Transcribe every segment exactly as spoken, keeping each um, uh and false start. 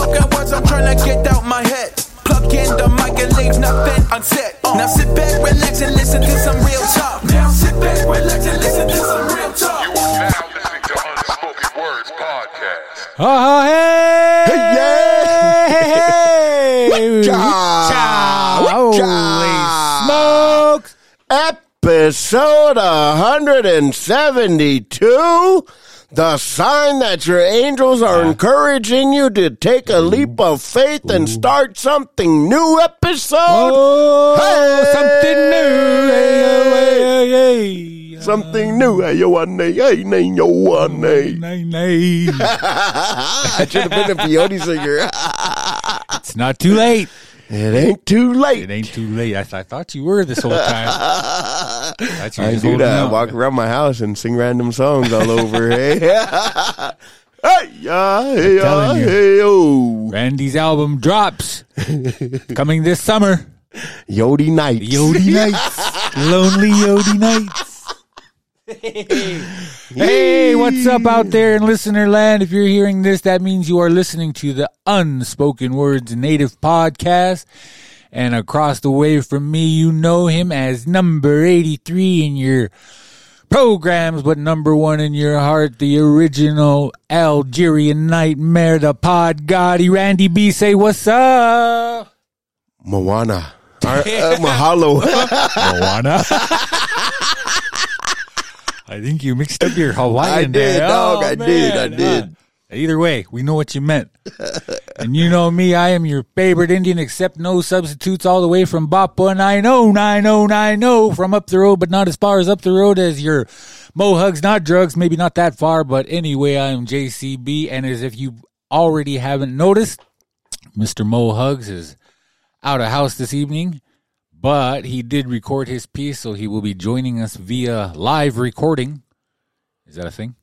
Unspoken words I'm trying to get out my head. Plug in the mic and leave nothing unsaid. Uh. Now sit back, relax, and listen to some real talk. Now sit back, relax, and listen to some real talk. You are now listening to Unspoken Words Podcast. Oh, oh hey! Hey, yeah! Hey, hey, hey! Whatcha? Whatcha? Holy smokes! Episode one seventy-two. The sign that your angels are encouraging you to take a leap of faith and start something new episode. Oh, hey. Something new. Hey, hey, hey, hey. Something new. Hey, yo, hey, hey, hey, yo, hey. Hey, hey. I should have been a peyote singer. It's not too late. It ain't too late. It ain't too late. I, th- I thought you were this whole time. I, I do that. I walk around my house and sing random songs all over. Hey, hey, yeah, hey, yeah, hey, oh. Randy's album drops coming this summer. Yodi Nights. Yodi Nights. Lonely Yodi Nights. Hey, what's up out there in listener land? If you're hearing this, that means you are listening to the Unspoken Words Native Podcast. And across the way from me, you know him as number eighty-three in your programs, but number one in your heart, the original Algerian nightmare, the Pot Goddy, Randy B. Say what's up? Moana. Our, uh, mahalo. Moana. I think you mixed up your Hawaiian I did, there. Dog, oh, I man. did, I did. Huh? Either way, we know what you meant. And you know me, I am your favorite Indian, except no substitutes, all the way from Bapa. And I know, I know, I know, from up the road, but not as far as up the road as your Mo Hugs, not drugs, maybe not that far. But anyway, I am J C B. And as if you already haven't noticed, Mister Mo Hugs is out of house this evening. But he did record his piece, so he will be joining us via live recording. Is that a thing?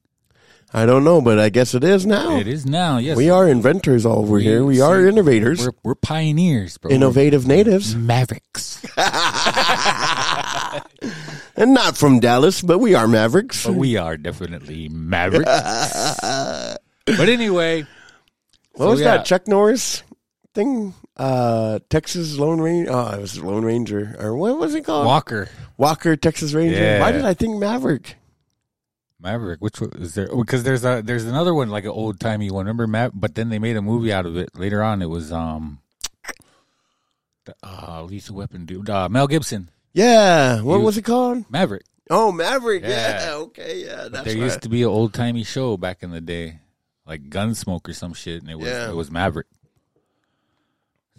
I don't know, but I guess it is now. It is now, yes. We are inventors all over we, here. We are see, innovators. We're, we're pioneers, bro. Innovative we're, natives. Mavericks. And not from Dallas, but we are Mavericks. But we are definitely Mavericks. But anyway. What so was yeah. that Chuck Norris thing? Uh, Texas Lone Ranger. Oh, it was Lone Ranger. Or what was it called? Walker. Walker, Texas Ranger. Yeah. Why did I think Maverick? Maverick, which one is there? Because there's a there's another one like an old timey one. Remember, Mav- but then they made a movie out of it later on. It was um, the, uh, Lethal Weapon dude, uh, Mel Gibson. Yeah, what was, was it called? Maverick. Oh, Maverick. Yeah, yeah okay, yeah. That's but there right. used to be an old timey show back in the day, like Gunsmoke or some shit, and it was yeah. it was Maverick.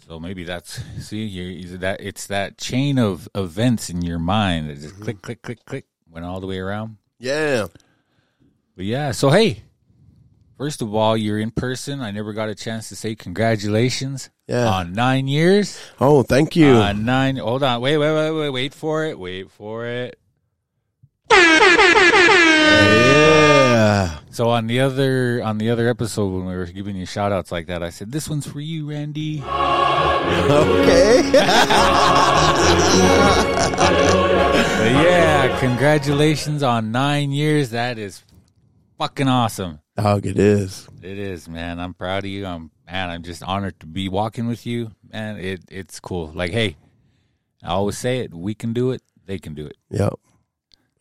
So maybe that's see you're, that it's that chain of events in your mind that just mm-hmm. click, click, click, click went all the way around. Yeah. But yeah, so hey, first of all, you're in person. I never got a chance to say congratulations yeah. on nine years. Oh, thank you. Uh, nine. Hold on. Wait, wait, wait, wait. Wait for it. Wait for it. Yeah. So on the other on the other episode when we were giving you shout outs like that, I said, this one's for you, Randy. Okay. Yeah, congratulations on nine years. That is fucking awesome. Dog, it is. It is, man. I'm proud of you. I'm man, I'm just honored to be walking with you. Man, it, it's cool. Like, hey, I always say it, we can do it, they can do it. Yep.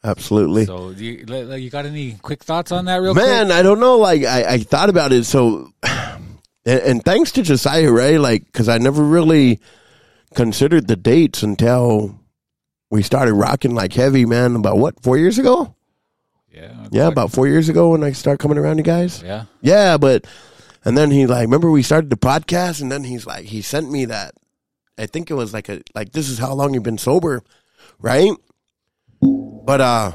Absolutely. So do you, you got any quick thoughts on that real man, quick? Man, I don't know. Like, I, I thought about it. So, and, and thanks to Josiah Ray, like, because I never really considered the dates until we started rocking like heavy, man, about what, four years ago? Yeah. Yeah, like, about four years ago when I started coming around you guys. Yeah. Yeah, but, and then he, like, remember we started the podcast, and then he's like, he sent me that. I think it was like a, like, this is how long you've been sober, right? But, uh,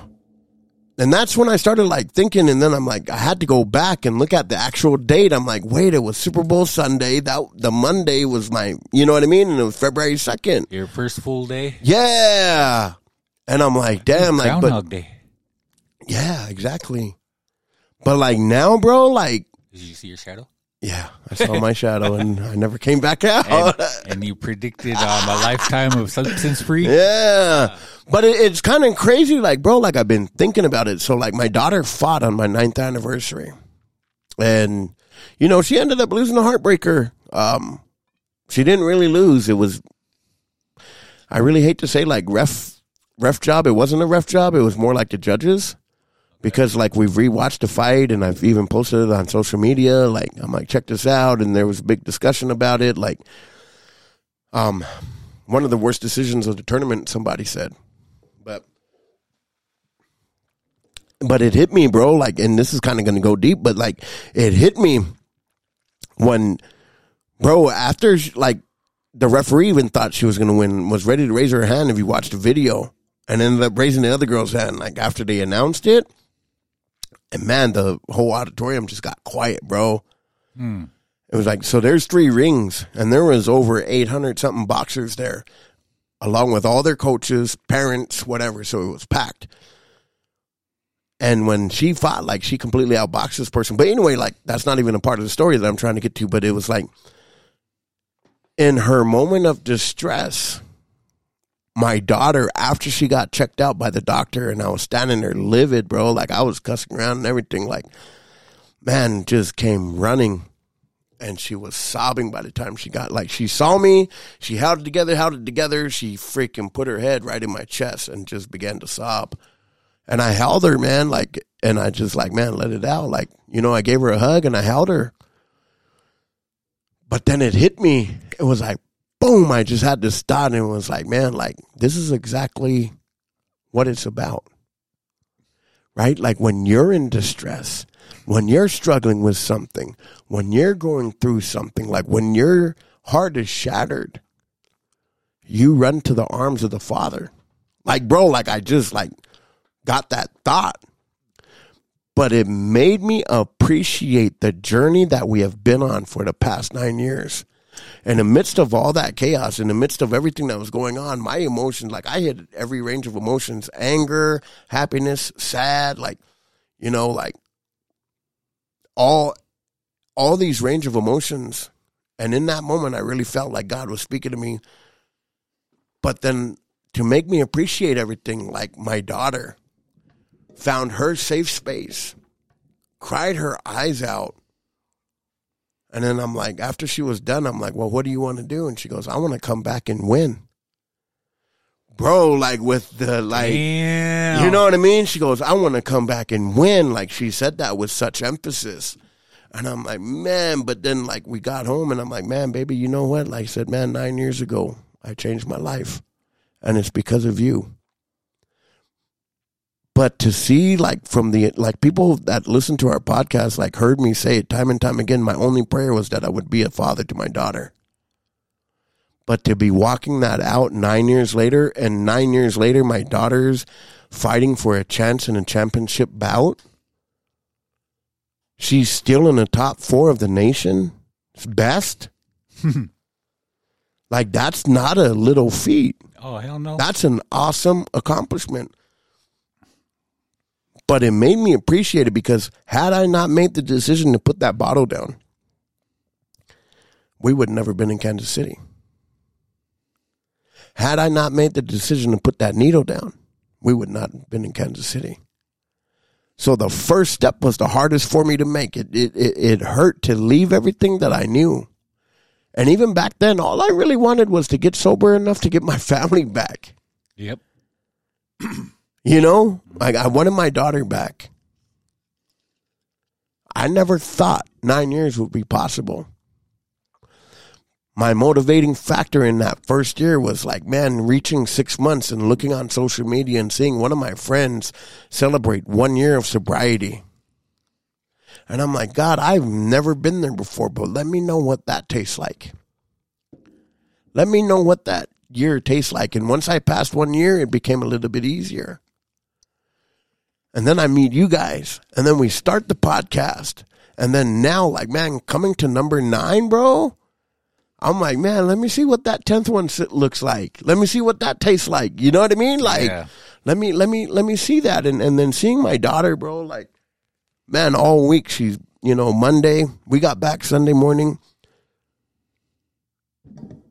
and that's when I started like thinking, and then I'm like, I had to go back and look at the actual date. I'm like, wait, it was Super Bowl Sunday. That the Monday was my, you know what I mean? And it was February second. Your first full day? Yeah. And I'm like, damn, like, Groundhog Day. Yeah, exactly. But like now, bro, like. Did you see your shadow? Yeah, I saw my shadow, and I never came back out. And, and you predicted um, a lifetime of substance-free? Yeah. Uh, but it, it's kind of crazy, like, bro, like, I've been thinking about it. So, like, my daughter fought on my ninth anniversary. And you know, she ended up losing a heartbreaker. Um, she didn't really lose. It was, I really hate to say, like, ref, ref job. It wasn't a ref job. It was more like the judges. Because, like, we've rewatched the fight, and I've even posted it on social media. Like, I'm like, check this out. And there was a big discussion about it. Like, um, one of the worst decisions of the tournament, somebody said. But but it hit me, bro. Like, and this is kind of going to go deep, but, like, it hit me when, bro, after, she, like, the referee even thought she was going to win, was ready to raise her hand if you watched the video, and ended up raising the other girl's hand, like, after they announced it. And, man, the whole auditorium just got quiet, bro. Mm. It was like, so there's three rings, and there was over eight hundred something boxers there, along with all their coaches, parents, whatever, so it was packed. And when she fought, like, she completely outboxed this person. But anyway, like, that's not even a part of the story that I'm trying to get to, but it was like, in her moment of distress, my daughter, after she got checked out by the doctor, and I was standing there livid, bro, like, I was cussing around and everything, like, man, just came running, and she was sobbing by the time she got, like, she saw me, she held it together, held it together, she freaking put her head right in my chest and just began to sob, and I held her, man, like, and I just, like, man, let it out, like, you know, I gave her a hug, and I held her, but then it hit me, it was like, boom, I just had this thought and was like, man, like, this is exactly what it's about, right? Like, when you're in distress, when you're struggling with something, when you're going through something, like, when your heart is shattered, you run to the arms of the Father. Like, bro, like, I just, like, got that thought. But it made me appreciate the journey that we have been on for the past nine years. In the midst of all that chaos, in the midst of everything that was going on, my emotions, like, I hit every range of emotions, anger, happiness, sad, like, you know, like, all, all these range of emotions. And in that moment, I really felt like God was speaking to me. But then to make me appreciate everything, like, my daughter found her safe space, cried her eyes out. And then I'm like, after she was done, I'm like, well, what do you want to do? And she goes, I want to come back and win. Bro, like, with the, like, damn. You know what I mean? She goes, I want to come back and win. Like, she said that with such emphasis. And I'm like, man, but then, like, we got home, and I'm like, man, baby, you know what? Like I said, man, nine years ago, I changed my life. And it's because of you. But to see, like, from the, like, people that listen to our podcast, like, heard me say it time and time again, my only prayer was that I would be a father to my daughter. But to be walking that out nine years later, and nine years later, my daughter's fighting for a chance in a championship bout. She's still in the top four of the nation. It's best. Like, that's not a little feat. Oh, hell no. That's an awesome accomplishment. But it made me appreciate it, because had I not made the decision to put that bottle down, we would never been in Kansas City. Had I not made the decision to put that needle down, we would not have been in Kansas City. So the first step was the hardest for me to make. It, it, it, it hurt to leave everything that I knew. And even back then, all I really wanted was to get sober enough to get my family back. Yep. You know, like, I wanted my daughter back. I never thought nine years would be possible. My motivating factor in that first year was like, man, reaching six months and looking on social media and seeing one of my friends celebrate one year of sobriety. And I'm like, God, I've never been there before, but let me know what that tastes like. Let me know what that year tastes like. And once I passed one year, it became a little bit easier. And then I meet you guys, and then we start the podcast. And then now, like, man, coming to number nine, bro, I'm like, man, let me see what that tenth one looks like. Let me see what that tastes like. You know what I mean? Like, yeah. let me, let me, let me see that. And, and then seeing my daughter, bro, like, man, all week she's, you know, Monday, we got back Sunday morning,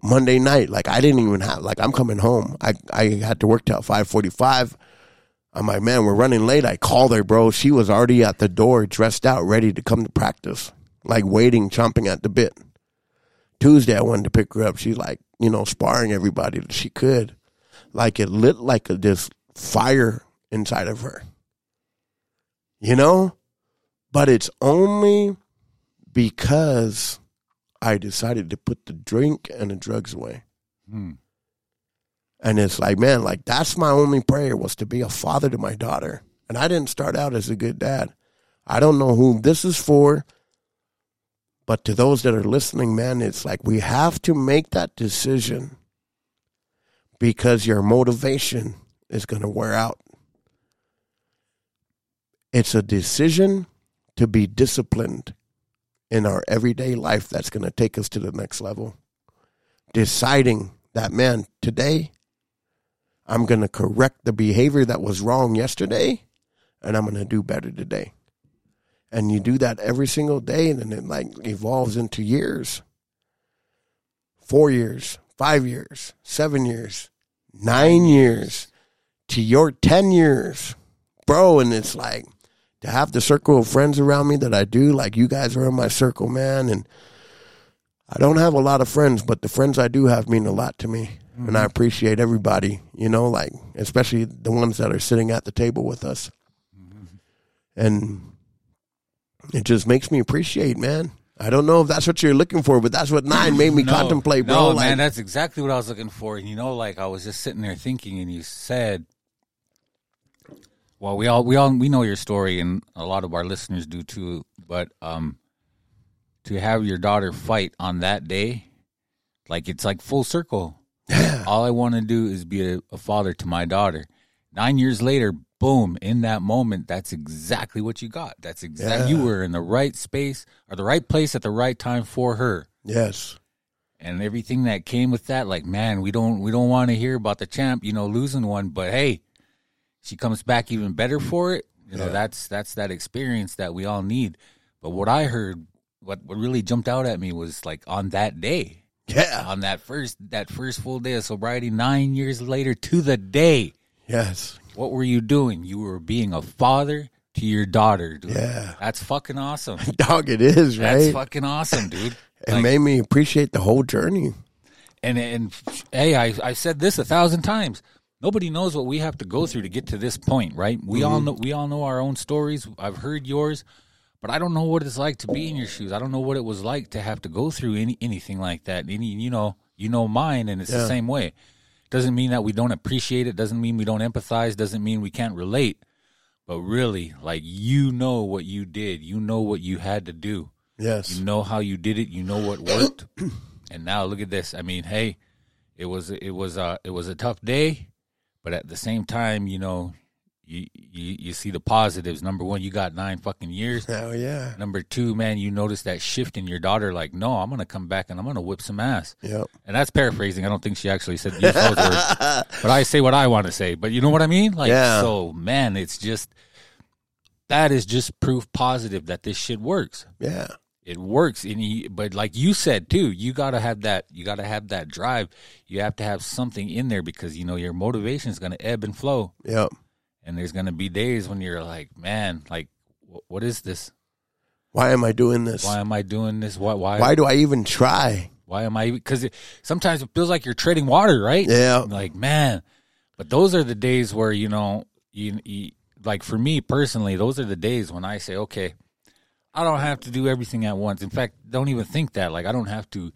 Monday night, like, I didn't even have, like, I'm coming home. I, I had to work till five forty-five. I'm like, man, we're running late. I called her, bro. She was already at the door, dressed out, ready to come to practice. like waiting, chomping at the bit. Tuesday, I wanted to pick her up. She's like, you know, sparring everybody that she could. Like it lit like a, this fire inside of her, you know? But it's only because I decided to put the drink and the drugs away. Mm. And it's like, man, like that's my only prayer was to be a father to my daughter. And I didn't start out as a good dad. I don't know whom this is for, but to those that are listening, man, it's like we have to make that decision because your motivation is going to wear out. It's a decision to be disciplined in our everyday life that's going to take us to the next level. Deciding that, man, today I'm going to correct the behavior that was wrong yesterday and I'm going to do better today. And you do that every single day and then it like evolves into years. Four years, five years, seven years, nine years to your ten years, bro. And it's like to have the circle of friends around me that I do, like you guys are in my circle, man. And I don't have a lot of friends, but the friends I do have mean a lot to me. Mm-hmm. And I appreciate everybody, you know, like especially the ones that are sitting at the table with us. Mm-hmm. And it just makes me appreciate, man. I don't know if that's what you're looking for, but that's what nine made me no, contemplate, bro. No, like, man, that's exactly what I was looking for. And, you know, like I was just sitting there thinking and you said, well, we all we all we know your story and a lot of our listeners do too, but um, to have your daughter fight on that day, like it's like full circle. All I want to do is be a, a father to my daughter. Nine years later, boom, in that moment, that's exactly what you got. That's exactly, yeah. You were in the right space or the right place at the right time for her. Yes. And everything that came with that, like, man, we don't, we don't want to hear about the champ, you know, losing one, but hey, she comes back even better for it. You know, yeah. that's, that's that experience that we all need. But what I heard, what, what really jumped out at me was like on that day. Yeah. On that first, that first full day of sobriety, nine years later to the day. Yes. What were you doing? You were being a father to your daughter, dude. Yeah. That's fucking awesome. Dog, it is, right? That's fucking awesome, dude. It like, made me appreciate the whole journey. And, and hey, I, I said this a thousand times. Nobody knows what we have to go through to get to this point, right? We mm-hmm. all know, we all know our own stories. I've heard yours, but I don't know what it's like to be in your shoes. I don't know what it was like to have to go through any anything like that. Any, you know, you know mine, and it's yeah. the same way. Doesn't mean that we don't appreciate it. Doesn't mean we don't empathize. Doesn't mean we can't relate. But really, like, you know what you did. You know what you had to do. Yes. You know how you did it. You know what worked. And now look at this. I mean, hey, it was it was uh, it was a tough day, but at the same time, you know, you, you you see the positives. Number one, you got nine fucking years. Hell yeah. Number two, man, you notice that shift in your daughter. Like, no, I'm gonna come back and I'm gonna whip some ass. Yep. And that's paraphrasing. I don't think she actually said these words, but I say what I want to say. But you know what I mean? Like, yeah. So, man, it's just that is just proof positive that this shit works. Yeah, it works. And you, but like you said too, you gotta have that. You gotta have that drive. You have to have something in there because you know your motivation is gonna ebb and flow. Yep. And there's going to be days when you're like, man, like, w- what is this? Why am I doing this? Why am I doing this? Why? Why, why do I even try? Why am I? Because sometimes it feels like you're treading water, right? Yeah. Like, man. But those are the days where, you know, you, you, like for me personally, those are the days when I say, okay, I don't have to do everything at once. In fact, don't even think that. Like, I don't have to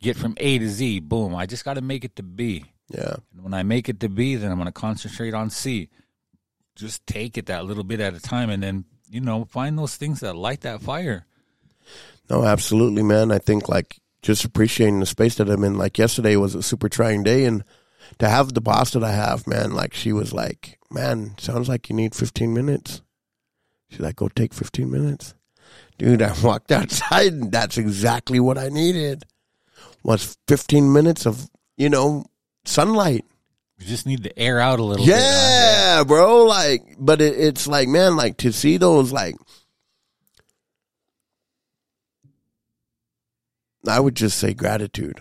get from A to Z. Boom. I just got to make it to B. Yeah. And when I make it to B, then I'm going to concentrate on C. Just take it that little bit at a time and then, you know, find those things that light that fire. No, absolutely, man. I think, like, just appreciating the space that I'm in. Like, yesterday was a super trying day. And to have the boss that I have, man, like, she was like, man, sounds like you need fifteen minutes. She's like, go take fifteen minutes. Dude, I walked outside and that's exactly what I needed was fifteen minutes of, you know, sunlight. You just need to air out a little yeah, bit. Yeah, bro. Like, but it, it's like, man, like to see those, like, I would just say gratitude.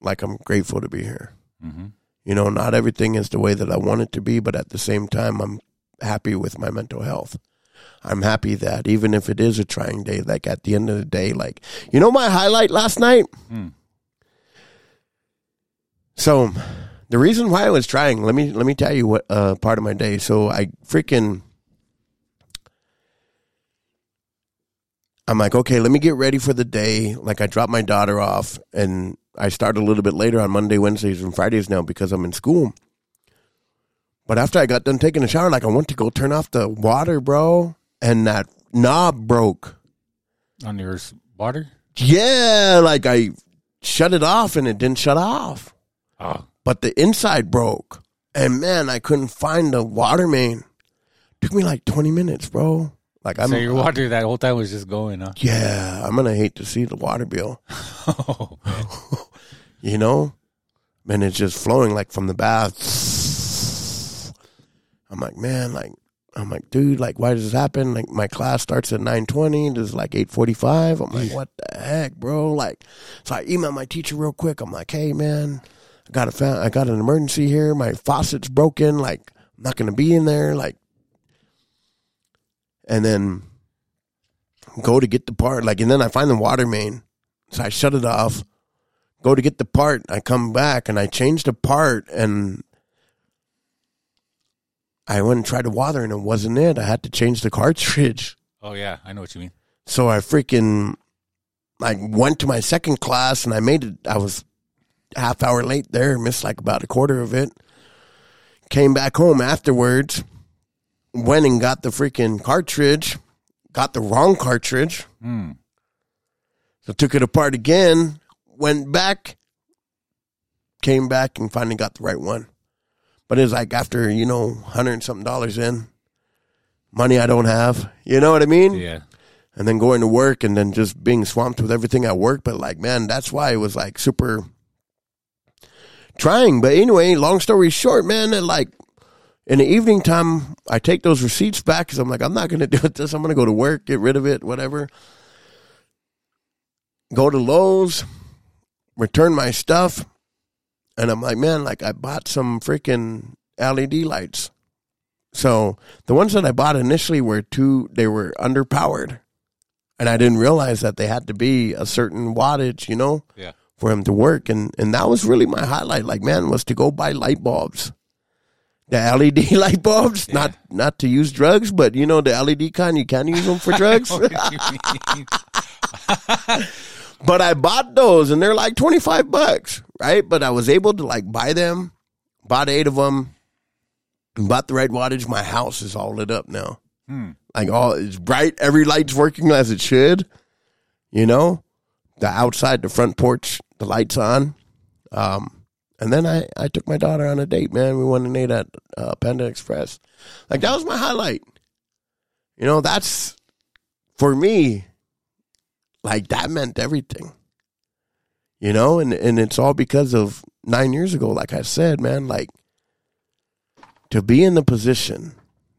Like, I'm grateful to be here. Mm-hmm. You know, not everything is the way that I want it to be, but at the same time, I'm happy with my mental health. I'm happy that even if it is a trying day, like at the end of the day, like, you know, my highlight last night. Mm. So the reason why I was trying, let me, let me tell you what uh, part of my day. So I freaking, I'm like, okay, let me get ready for the day. Like I dropped my daughter off and I start a little bit later on Monday, Wednesdays and Fridays now because I'm in school. But after I got done taking a shower, like I went to go turn off the water, bro. And that knob broke. On your water? Yeah, like I shut it off and it didn't shut off. Oh. But the inside broke. And man, I couldn't find the water main. Took me like twenty minutes, bro. Like I'm, so your water that whole time was just going, huh? Yeah, I'm going to hate to see the water bill. Oh, man. You know? And it's just flowing like from the bath. I'm like, man, like, I'm like, dude, like, why does this happen? Like, my class starts at nine twenty. This is like eight forty-five. I'm like, what the heck, bro? Like, so I email my teacher real quick. I'm like, hey, man, I got, a, I got an emergency here. My faucet's broken. Like, I'm not going to be in there. Like. And then go to get the part. Like, and then I find the water main. So I shut it off. Go to get the part. I come back and I change the part. And I went and tried the water and it wasn't it. I had to change the cartridge. Oh, yeah. I know what you mean. So I freaking, I went to my second class and I made it. I was a half hour late there. Missed like about a quarter of it. Came back home afterwards. Went and got the freaking cartridge, got the wrong cartridge. Mm. So took it apart again, went back, came back, and finally got the right one. But it was like after, you know, a hundred and something dollars in, money I don't have. You know what I mean? Yeah. And then going to work and then just being swamped with everything at work. But like, man, that's why it was like super trying. But anyway, long story short, man, it like, in the evening time, I take those receipts back because I'm like, I'm not going to do it this. I'm going to go to work, get rid of it, whatever. Go to Lowe's, return my stuff. And I'm like, man, like I bought some freaking L E D lights. So the ones that I bought initially were too, they were underpowered. And I didn't realize that they had to be a certain wattage, you know, yeah, for them to work. And, and that was really my highlight, like, man, was to go buy light bulbs. The L E D light bulbs, yeah. not not to use drugs, but you know, the L E D kind, you can't use them for drugs. But I bought those and they're like twenty-five bucks, right? But I was able to like buy them, bought eight of them, and bought the right wattage. My house is all lit up now. Hmm. Like all, it's bright. Every light's working as it should. You know, the outside, the front porch, the light's on. Um, And then I, I took my daughter on a date, man. We went and ate at uh, Panda Express. Like, that was my highlight. You know, that's, for me, like, that meant everything. You know, and, and it's all because of nine years ago, like I said, man, like, to be in the position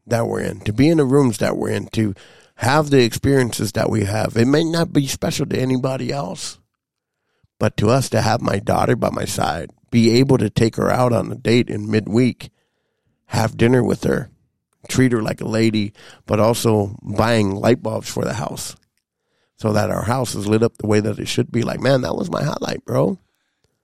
that we're in, to be in the rooms that we're in, to have the experiences that we have. It may not be special to anybody else, but to us, to have my daughter by my side, be able to take her out on a date in midweek, have dinner with her, treat her like a lady, but also buying light bulbs for the house so that our house is lit up the way that it should be. Like, man, that was my highlight, bro.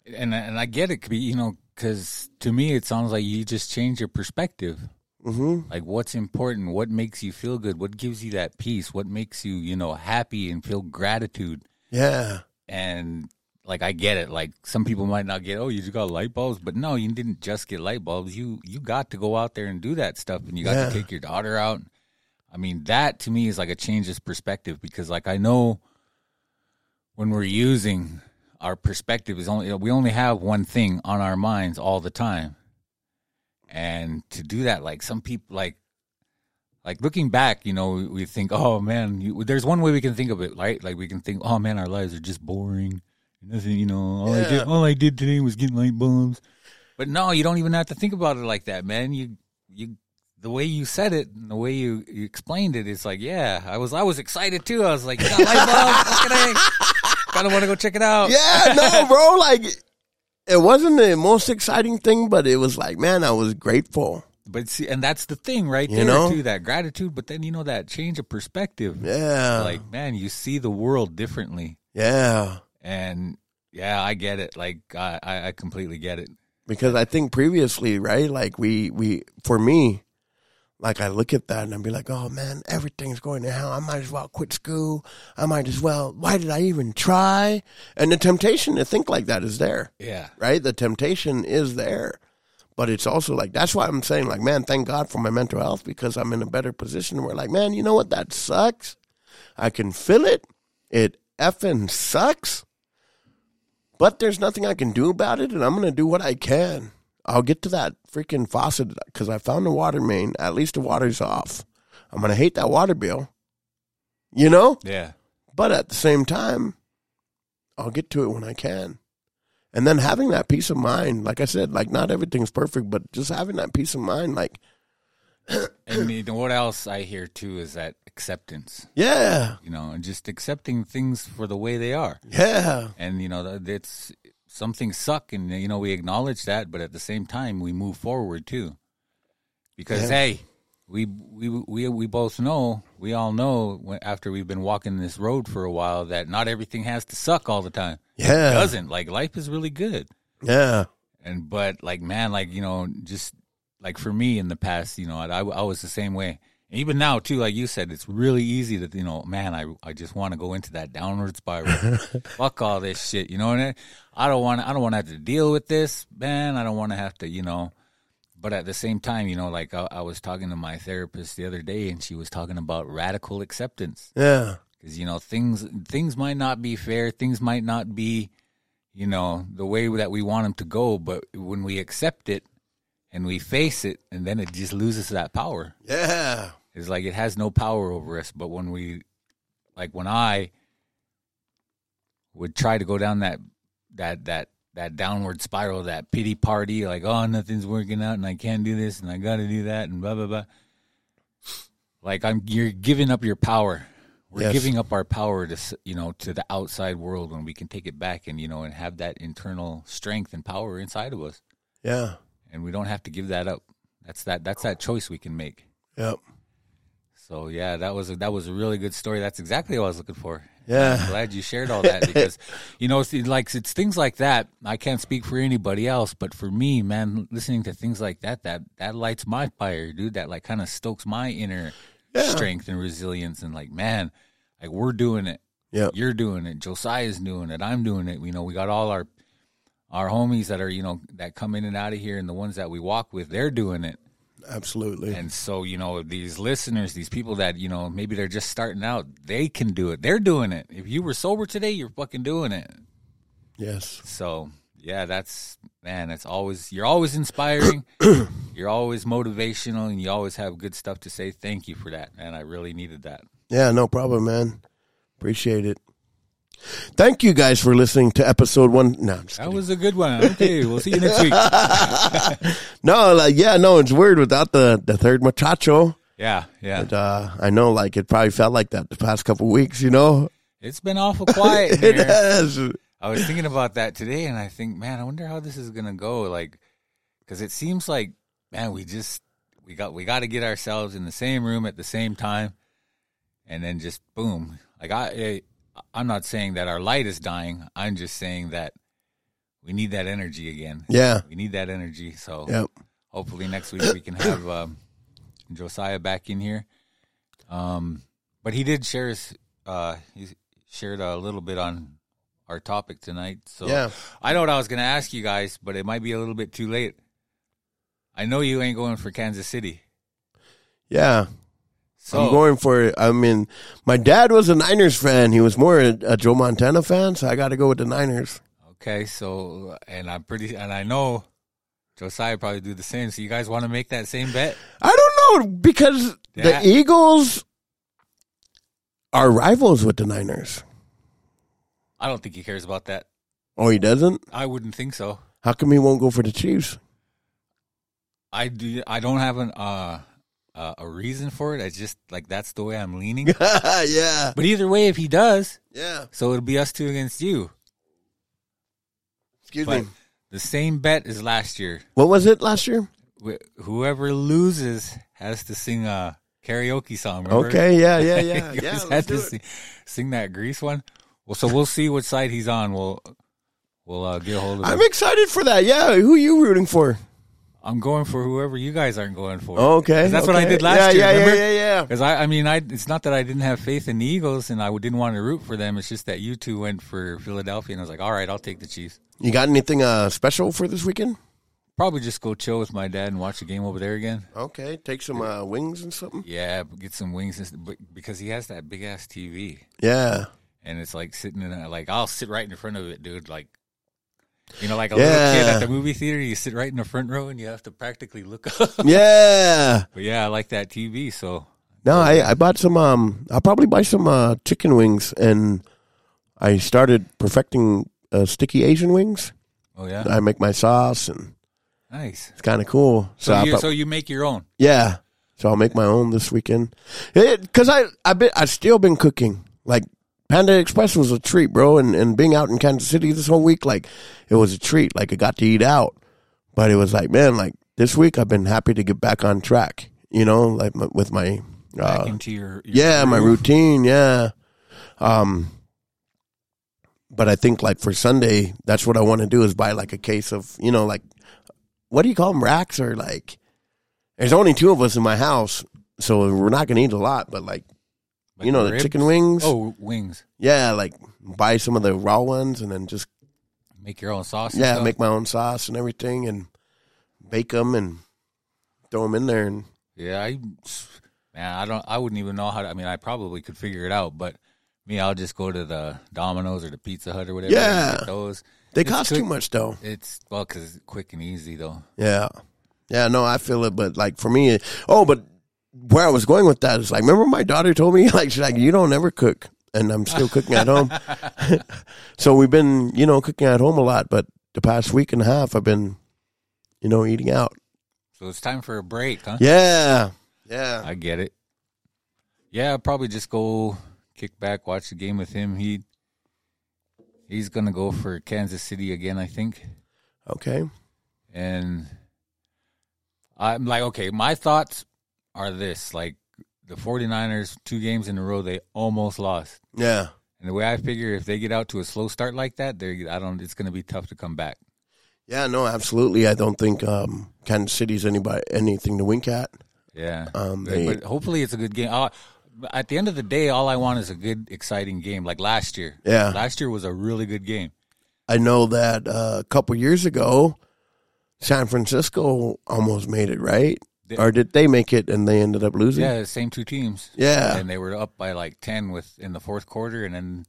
And, and I get it, you know, because to me, it sounds like you just change your perspective. Mm-hmm. Like, what's important? What makes you feel good? What gives you that peace? What makes you, you know, happy and feel gratitude? Yeah. And like, I get it. Like, some people might not get, oh, you just got light bulbs. But no, you didn't just get light bulbs. You you got to go out there and do that stuff. And you got yeah. to take your daughter out. I mean, that to me is like a change of perspective. Because, like, I know when we're using our perspective, is only we only have one thing on our minds all the time. And to do that, like, some people, like, like looking back, you know, we, we think, oh, man, you, there's one way we can think of it, right? Like, we can think, oh, man, our lives are just boring. Nothing, you know, all, yeah. I did, all I did today was get light bulbs. But no, you don't even have to think about it like that, man. You, you, the way you said it and the way you, you explained it, it's like, yeah, I was, I was excited too. I was like, you got light bulbs? What can I, kind of want to go check it out. Yeah, no, bro. Like, it wasn't the most exciting thing, but it was like, man, I was grateful. But see, and that's the thing, right? You there, know? Too, that gratitude, but then, you know, that change of perspective. Yeah. Like, man, you see the world differently. Yeah. And, yeah, I get it. Like, I, I completely get it. Because I think previously, right, like, we, we, for me, like, I look at that and I'd be like, oh, man, everything's going to hell. I might as well quit school. I might as well. Why did I even try? And the temptation to think like that is there. Yeah. Right? The temptation is there. But it's also like, that's why I'm saying, like, man, thank God for my mental health, because I'm in a better position where, like, man, you know what? That sucks. I can feel it. It effing sucks. But there's nothing I can do about it, and I'm going to do what I can. I'll get to that freaking faucet because I found the water main. At least the water's off. I'm going to hate that water bill, you know? Yeah. But at the same time, I'll get to it when I can. And then having that peace of mind, like I said, like not everything's perfect, but just having that peace of mind, like. And you know, what else I hear too is that acceptance. Yeah. You know, and just accepting things for the way they are. Yeah. And, you know, it's some things suck and, you know, we acknowledge that, but at the same time, we move forward too. Because, yeah. hey, we, we, we, we both know, we all know after we've been walking this road for a while that not everything has to suck all the time. Yeah. It doesn't. Like, life is really good. Yeah. And, but, like, man, like, you know, just, like, for me in the past, you know, I, I was the same way. And even now, too, like you said, it's really easy to, you know, man, I, I just want to go into that downward spiral. Fuck all this shit, you know what I mean? I don't want to, I don't want to have to deal with this, man. I don't want to have to, you know. But at the same time, you know, like, I, I was talking to my therapist the other day, and she was talking about radical acceptance. Yeah. Because, you know, things things might not be fair. Things might not be, you know, the way that we want them to go. But when we accept it and we face it, and then it just loses that power. Yeah. It's like it has no power over us. But when we, like when I would try to go down that that that, that downward spiral, that pity party, like, oh, nothing's working out and I can't do this and I got to do that and blah, blah, blah. Like I'm, you're giving up your power. We're yes. giving up our power to, you know, to the outside world when we can take it back and, you know, and have that internal strength and power inside of us. Yeah. And we don't have to give that up. That's that, that's that choice we can make. Yep. So yeah, that was a, that was a really good story. That's exactly what I was looking for. Yeah. I'm glad you shared all that because, you know, it's like, it's things like that. I can't speak for anybody else, but for me, man, listening to things like that, that, that lights my fire, dude. That like kind of stokes my inner Yeah. strength and resilience and like, man, like we're doing it. Yeah. You're doing it. Josiah's doing it. I'm doing it. You know, we got all our, our homies that are, you know, that come in and out of here and the ones that we walk with, they're doing it. Absolutely. And so, you know, these listeners, these people that, you know, maybe they're just starting out, they can do it. They're doing it. If you were sober today, you're fucking doing it. Yes. So yeah, that's, man, that's always, you're always inspiring, you're always motivational, and you always have good stuff to say. Thank you for that, man. I really needed that. Yeah, no problem, man. Appreciate it. Thank you guys for listening to episode one. No, I'm just that kidding. Was a good one. Okay, we'll see you next week. No, like, yeah, no, it's weird without the, the third muchacho. Yeah, yeah. But, uh, I know, like, it probably felt like that the past couple weeks, you know? It's been awful quiet in here. It has. I was thinking about that today, and I think, man, I wonder how this is gonna go. Like, because it seems like, man, we just we got we got to get ourselves in the same room at the same time, and then just boom. Like I, I'm not saying that our light is dying. I'm just saying that we need that energy again. Yeah, we need that energy. So yep. Hopefully next week we can have um, Josiah back in here. Um, but he did share his, uh, he shared a little bit on our topic tonight. So yeah. I know what I was going to ask you guys, but it might be a little bit too late. I know you ain't going for Kansas City. Yeah. So I'm going for, I mean, my dad was a Niners fan. He was more a, a Joe Montana fan, so I got to go with the Niners. Okay, so, and I'm pretty, and I know Josiah probably do the same. So you guys want to make that same bet? I don't know, because yeah. the Eagles are rivals with the Niners. I don't think he cares about that. Oh, he doesn't? I wouldn't think so. How come he won't go for the Chiefs? I do. I don't have an uh, uh, a reason for it. I just like that's the way I'm leaning. Yeah. But either way, if he does, yeah. So it'll be us two against you. Excuse but me. The same bet as last year. What was it last year? whoever loses has to sing a karaoke song. Remember? Okay, yeah, yeah, yeah. yeah let's had do to it. Sing, sing that Grease one. Well, so we'll see what side he's on. We'll we'll uh, get a hold of him. I'm excited for that. Yeah, who are you rooting for? I'm going for whoever you guys aren't going for. Okay. That's okay. what I did last yeah, year, yeah, remember? Yeah, yeah, yeah. Because, I, I mean, I, it's not that I didn't have faith in the Eagles and I didn't want to root for them. It's just that you two went for Philadelphia, and I was like, all right, I'll take the Chiefs. You got anything uh, special for this weekend? Probably just go chill with my dad and watch the game over there again. Okay. Take some uh, wings and something? Yeah, get some wings and st- because he has that big-ass T V. Yeah. And it's like sitting in a, like, I'll sit right in front of it, dude, like. You know, like a yeah. little kid at the movie theater, you sit right in the front row and you have to practically look up. Yeah. But yeah, I like that T V, so. No, I, I bought some, um, I'll probably buy some uh, chicken wings, and I started perfecting uh, sticky Asian wings. Oh, yeah? I make my sauce, and. Nice. It's kind of cool. So, so, you, pro- so you make your own? Yeah. So I'll make my own this weekend. Because I, I been, I've still been cooking, like. Panda Express was a treat, bro, and, and being out in Kansas City this whole week, like, it was a treat. Like, I got to eat out, but it was like, man, like, this week I've been happy to get back on track, you know, like, my, with my... Uh, back into your... your yeah, groove. My routine, yeah. Um, but I think, like, for Sunday, that's what I want to do is buy, like, a case of, you know, like, what do you call them, racks or, like... There's only two of us in my house, so we're not going to eat a lot, but, like... Like you know, the ribs? Chicken wings? Oh, wings. Yeah, like buy some of the raw ones and then just... Make your own sauce? Yeah, make my own sauce and everything and bake them and throw them in there. And yeah, I, man, I, don't, I wouldn't even know how to... I mean, I probably could figure it out, but me, I'll just go to the Domino's or the Pizza Hut or whatever. Yeah. Those. They it's cost quick, too much, though. It's well, because it's quick and easy, though. Yeah. Yeah, no, I feel it, but like for me... It, oh, but... Where I was going with that is like, remember my daughter told me, like, she's like, you don't ever cook, and I'm still cooking at home. So we've been, you know, cooking at home a lot, but the past week and a half I've been, you know, eating out. So it's time for a break, huh? Yeah. Yeah. I get it. Yeah, I'll probably just go kick back, watch the game with him. He He's going to go for Kansas City again, I think. Okay. And I'm like, okay, my thoughts... are this, like, the 49ers, two games in a row, they almost lost. Yeah. And the way I figure, if they get out to a slow start like that, they I don't. It's going to be tough to come back. Yeah, no, absolutely. I don't think um, Kansas City's anybody anything to wink at. Yeah. Um, they, but hopefully it's a good game. I'll, at the end of the day, all I want is a good, exciting game, like last year. Yeah. Last year was a really good game. I know that uh, a couple years ago, San Francisco almost made it, right? Or did they make it and they ended up losing? Yeah, the same two teams. Yeah. And they were up by like ten with in the fourth quarter and then...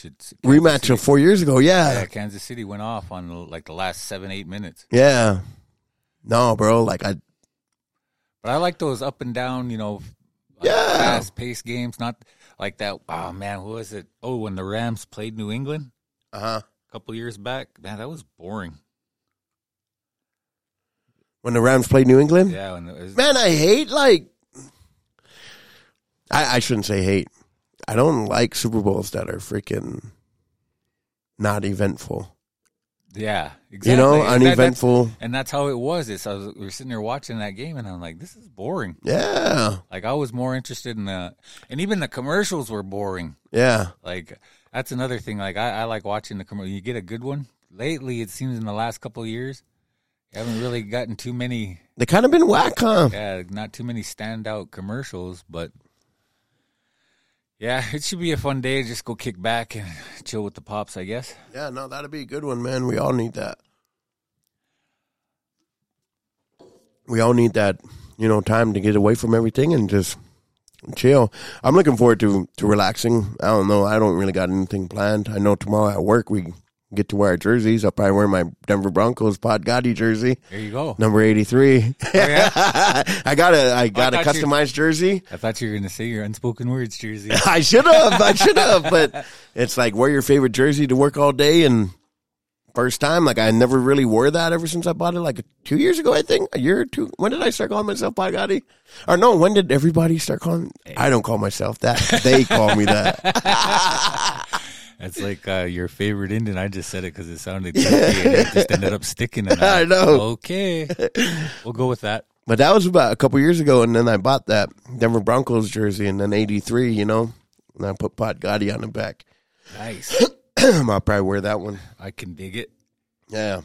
Kansas Rematch City, of four years ago, yeah. Yeah, Kansas City went off on like the last seven, eight minutes. Yeah. No, bro, like I... But I like those up and down, you know, yeah. fast-paced games, not like that, oh man, what was it? Oh, when the Rams played New England uh-huh. a couple years back. Man, that was boring. When the Rams played New England? Yeah. When it was- Man, I hate, like, I, I shouldn't say hate. I don't like Super Bowls that are freaking not eventful. Yeah, exactly. You know, and uneventful. That, that's, and that's how it was. It's, I was. We were sitting there watching that game, and I'm like, this is boring. Yeah. Like, I was more interested in the, and even the commercials were boring. Yeah. Like, that's another thing. Like, I, I like watching the commercial. You get a good one. Lately, it seems in the last couple of years, I haven't really gotten too many. They kind of been whack, huh? Yeah, not too many standout commercials, but yeah, it should be a fun day. Just go kick back and chill with the pops, I guess. Yeah, no, that'd be a good one, man. We all need that. We all need that, you know, time to get away from everything and just chill. I'm looking forward to, to relaxing. I don't know. I don't really got anything planned. I know tomorrow at work we... get to wear our jerseys. I'll probably wear my Denver Broncos Pot Goddy jersey. There you go. Number eighty-three. Oh, yeah? I got a, I got I a customized jersey. I thought you were going to say your Unspoken Words jersey. I should have. I should have. But it's like wear your favorite jersey to work all day. And first time, like I never really wore that ever since I bought it like two years ago, I think. A year or two. When did I start calling myself Pot Goddy? Or no, when did everybody start calling? Hey. I don't call myself that. They call me that. That's like uh, your favorite Indian. I just said it because it sounded goofy and it just ended up sticking. And I, I know. Okay. We'll go with that. But that was about a couple years ago, and then I bought that Denver Broncos jersey in then eighty-three, you know, and I put Pot Goddy on the back. Nice. I'll probably wear that one. I can dig it. Yeah.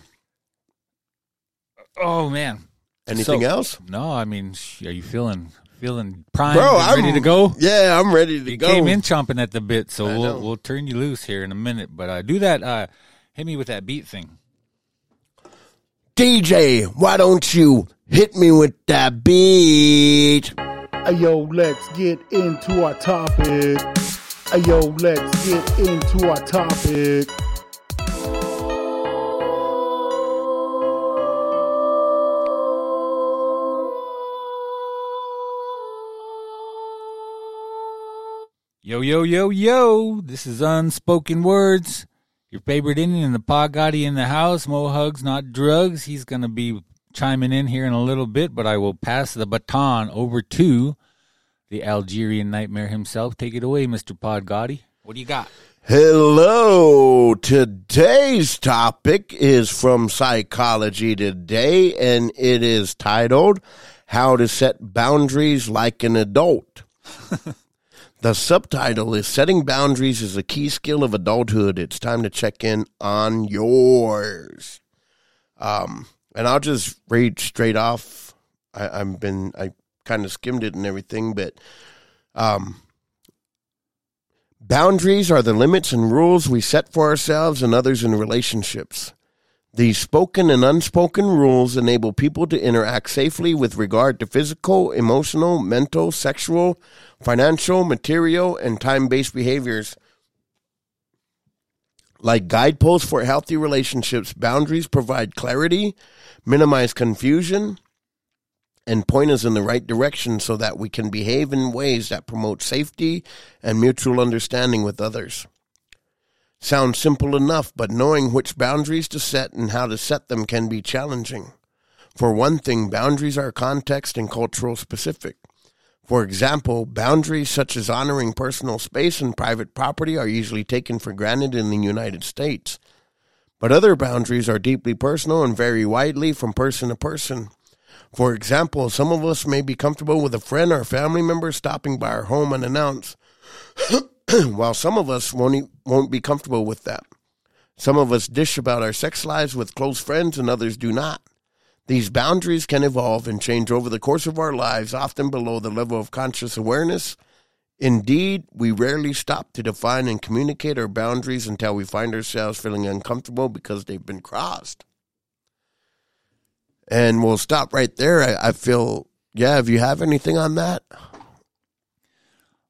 Oh, man. Anything so, else? No, I mean, are you feeling feeling primed Bro, I'm, ready to go? Yeah, I'm ready to you go. You came in chomping at the bit, so we'll, we'll turn you loose here in a minute. But uh, do that. Uh, hit me with that beat thing. D J, why don't you hit me with that beat? Yo, let's get into our topic. Yo, let's get into our topic. Yo, yo, yo, yo. This is Unspoken Words. Your favorite Indian, the Pot Goddy in the house. Mo Hugs, not drugs. He's going to be chiming in here in a little bit, but I will pass the baton over to the Algerian nightmare himself. Take it away, Mister Pot Goddy. What do you got? Hello. Today's topic is from Psychology Today, and it is titled, How to Set Boundaries Like an Adult. The subtitle is Setting Boundaries is a Key Skill of Adulthood. It's time to check in on yours. Um, and I'll just read straight off. I, I've been, I kind of skimmed it and everything, but um, boundaries are the limits and rules we set for ourselves and others in relationships. These spoken and unspoken rules enable people to interact safely with regard to physical, emotional, mental, sexual, financial, material, and time-based behaviors. Like guideposts for healthy relationships, boundaries provide clarity, minimize confusion, and point us in the right direction so that we can behave in ways that promote safety and mutual understanding with others. Sounds simple enough, but knowing which boundaries to set and how to set them can be challenging. For one thing, boundaries are context and cultural specific. For example, boundaries such as honoring personal space and private property are usually taken for granted in the United States. But other boundaries are deeply personal and vary widely from person to person. For example, some of us may be comfortable with a friend or family member stopping by our home unannounced, while some of us won't, e- won't be comfortable with that. Some of us dish about our sex lives with close friends and others do not. These boundaries can evolve and change over the course of our lives, often below the level of conscious awareness. Indeed, we rarely stop to define and communicate our boundaries until we find ourselves feeling uncomfortable because they've been crossed. And we'll stop right there. I, I feel, yeah, if you have anything on that.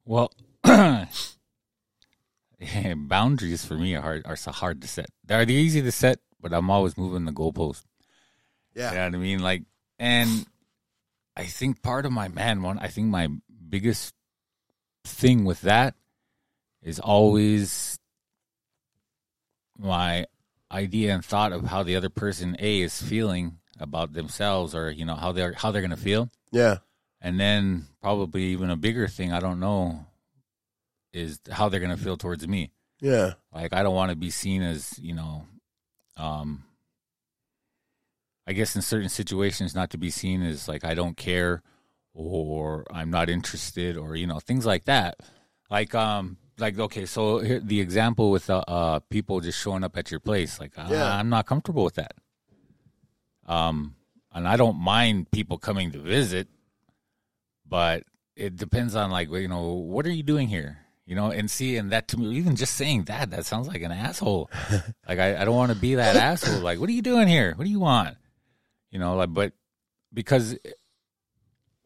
Well, boundaries for me are hard, are so hard to set. They're easy to set, but I'm always moving the goalpost. Yeah, you know what I mean. Like, and I think part of my man one. I think my biggest thing with that is always my idea and thought of how the other person A is feeling about themselves, or you know how they're how they're gonna feel. Yeah, and then probably even a bigger thing. I don't know. Is how they're going to feel towards me. Yeah. Like, I don't want to be seen as, you know, um, I guess in certain situations not to be seen as, like, I don't care or I'm not interested or, you know, things like that. Like, um, like okay, so here, the example with uh, uh, people just showing up at your place. Like, uh, yeah. I'm not comfortable with that. Um, and I don't mind people coming to visit, but it depends on, like, you know, what are you doing here? You know, and see, and that to me, even just saying that, that sounds like an asshole. Like, I, I don't want to be that asshole. Like, what are you doing here? What do you want? You know, like, but because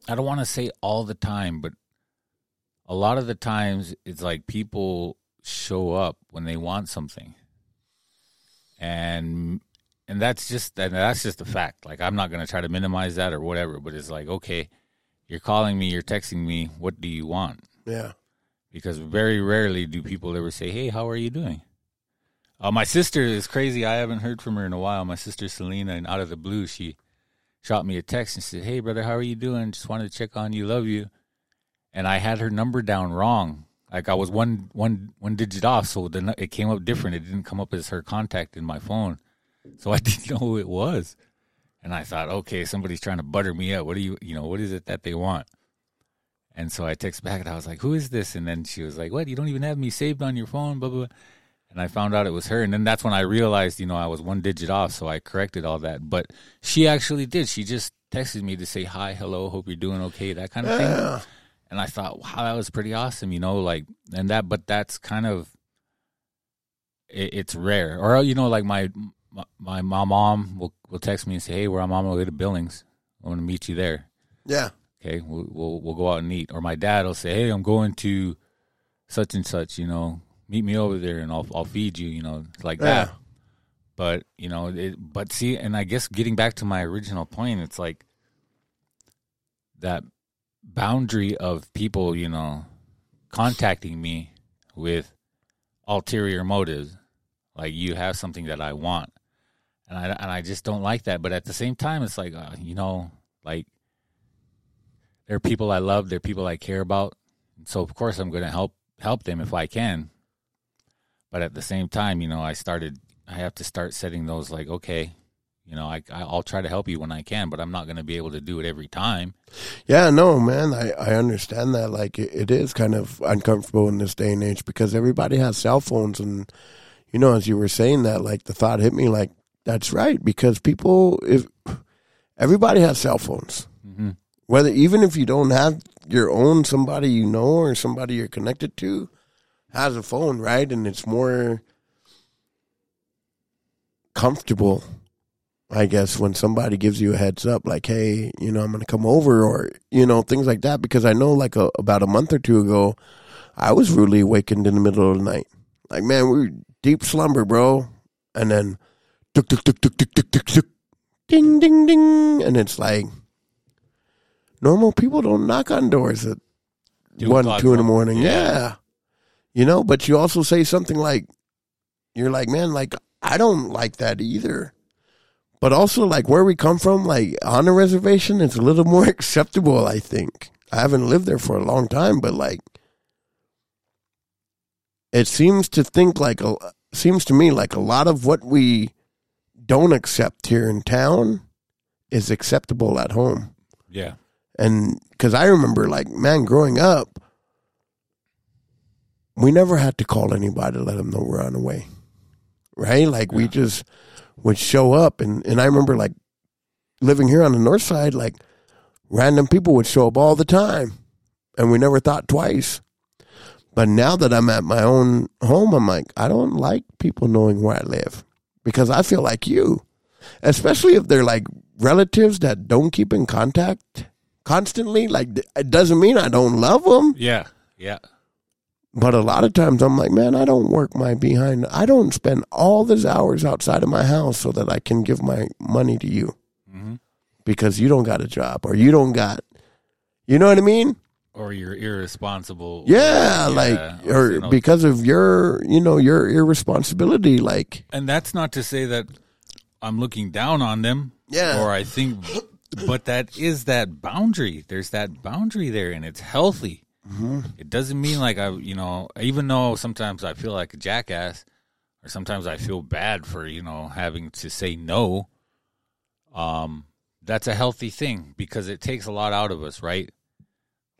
I don't want to say all the time, but a lot of the times it's like people show up when they want something. And and that's just, and that's just a fact. Like, I'm not going to try to minimize that or whatever, but it's like, okay, you're calling me, you're texting me, what do you want? Yeah. Because very rarely do people ever say, hey, how are you doing? Uh, my sister is crazy. I haven't heard from her in a while. My sister, Selena, and out of the blue, she shot me a text and said, hey, brother, how are you doing? Just wanted to check on you. Love you. And I had her number down wrong. Like I was one one one digit off, so then it came up different. It didn't come up as her contact in my phone, so I didn't know who it was. And I thought, okay, somebody's trying to butter me up. What do you, you know, what is it that they want? And so I text back, and I was like, who is this? And then she was like, what? You don't even have me saved on your phone, blah, blah, blah. And I found out it was her. And then that's when I realized, you know, I was one digit off, so I corrected all that. But she actually did. She just texted me to say, hi, hello, hope you're doing okay, that kind of yeah. thing. And I thought, wow, that was pretty awesome, you know, like, and that, but that's kind of, it, it's rare. Or, you know, like my, my, my mom will, will text me and say, hey, we're on my way to Billings. I want to meet you there. Yeah. Okay, we'll, we'll we'll go out and eat. Or my dad will say, hey, I'm going to such and such, you know, meet me over there and I'll I'll feed you, you know, like yeah. that. But, you know, it, but see, and I guess getting back to my original point, it's like that boundary of people, you know, contacting me with ulterior motives. Like, you have something that I want. And I, and I just don't like that. But at the same time, it's like, uh, you know, like, they're people I love. They're people I care about. So, of course, I'm going to help help them if I can. But at the same time, you know, I started, I have to start setting those like, okay, you know, I, I'll try to help you when I can, but I'm not going to be able to do it every time. Yeah, no, man, I, I understand that. Like, it, it is kind of uncomfortable in this day and age because everybody has cell phones. And, you know, as you were saying that, like, the thought hit me like, that's right. Because people, if everybody has cell phones. Mm-hmm. Whether even if you don't have your own, somebody you know or somebody you're connected to has a phone, right? And it's more comfortable, I guess, when somebody gives you a heads up, like, hey, you know, I'm going to come over or, you know, things like that. Because I know like a, about a month or two ago, I was rudely awakened in the middle of the night. Like, man, we were deep slumber, bro. And then, tuk, tuk, tuk, tuk, tuk, tuk, tuk, tuk, ding, ding, ding. And it's like, normal people don't knock on doors at Dude, one, two in the morning. Yeah. yeah. You know, but you also say something like, you're like, man, like, I don't like that either. But also, like, where we come from, like, on a reservation, it's a little more acceptable, I think. I haven't lived there for a long time, but, like, it seems to think like, a, seems to me like a lot of what we don't accept here in town is acceptable at home. Yeah. And because I remember, like, man, growing up, we never had to call anybody to let them know we're on the way, right? Like, yeah. we just would show up. And, and I remember, like, living here on the north side, like, random people would show up all the time, and we never thought twice. But now that I'm at my own home, I'm like, I don't like people knowing where I live because I feel like you, especially if they're, like, relatives that don't keep in contact constantly. Like, it doesn't mean I don't love them. Yeah, yeah. But a lot of times I'm like, man, I don't work my behind. I don't spend all these hours outside of my house so that I can give my money to you mm-hmm. because you don't got a job or you don't got, you know what I mean? Or you're irresponsible. Yeah, or, like, yeah, or, you know, because of your, you know, your irresponsibility. Like, and that's not to say that I'm looking down on them. Yeah. Or I think... But that is that boundary. There's that boundary there, and it's healthy. Mm-hmm. It doesn't mean like I, you know, even though sometimes I feel like a jackass, or sometimes I feel bad for, you know, having to say no. Um, that's a healthy thing because it takes a lot out of us, right?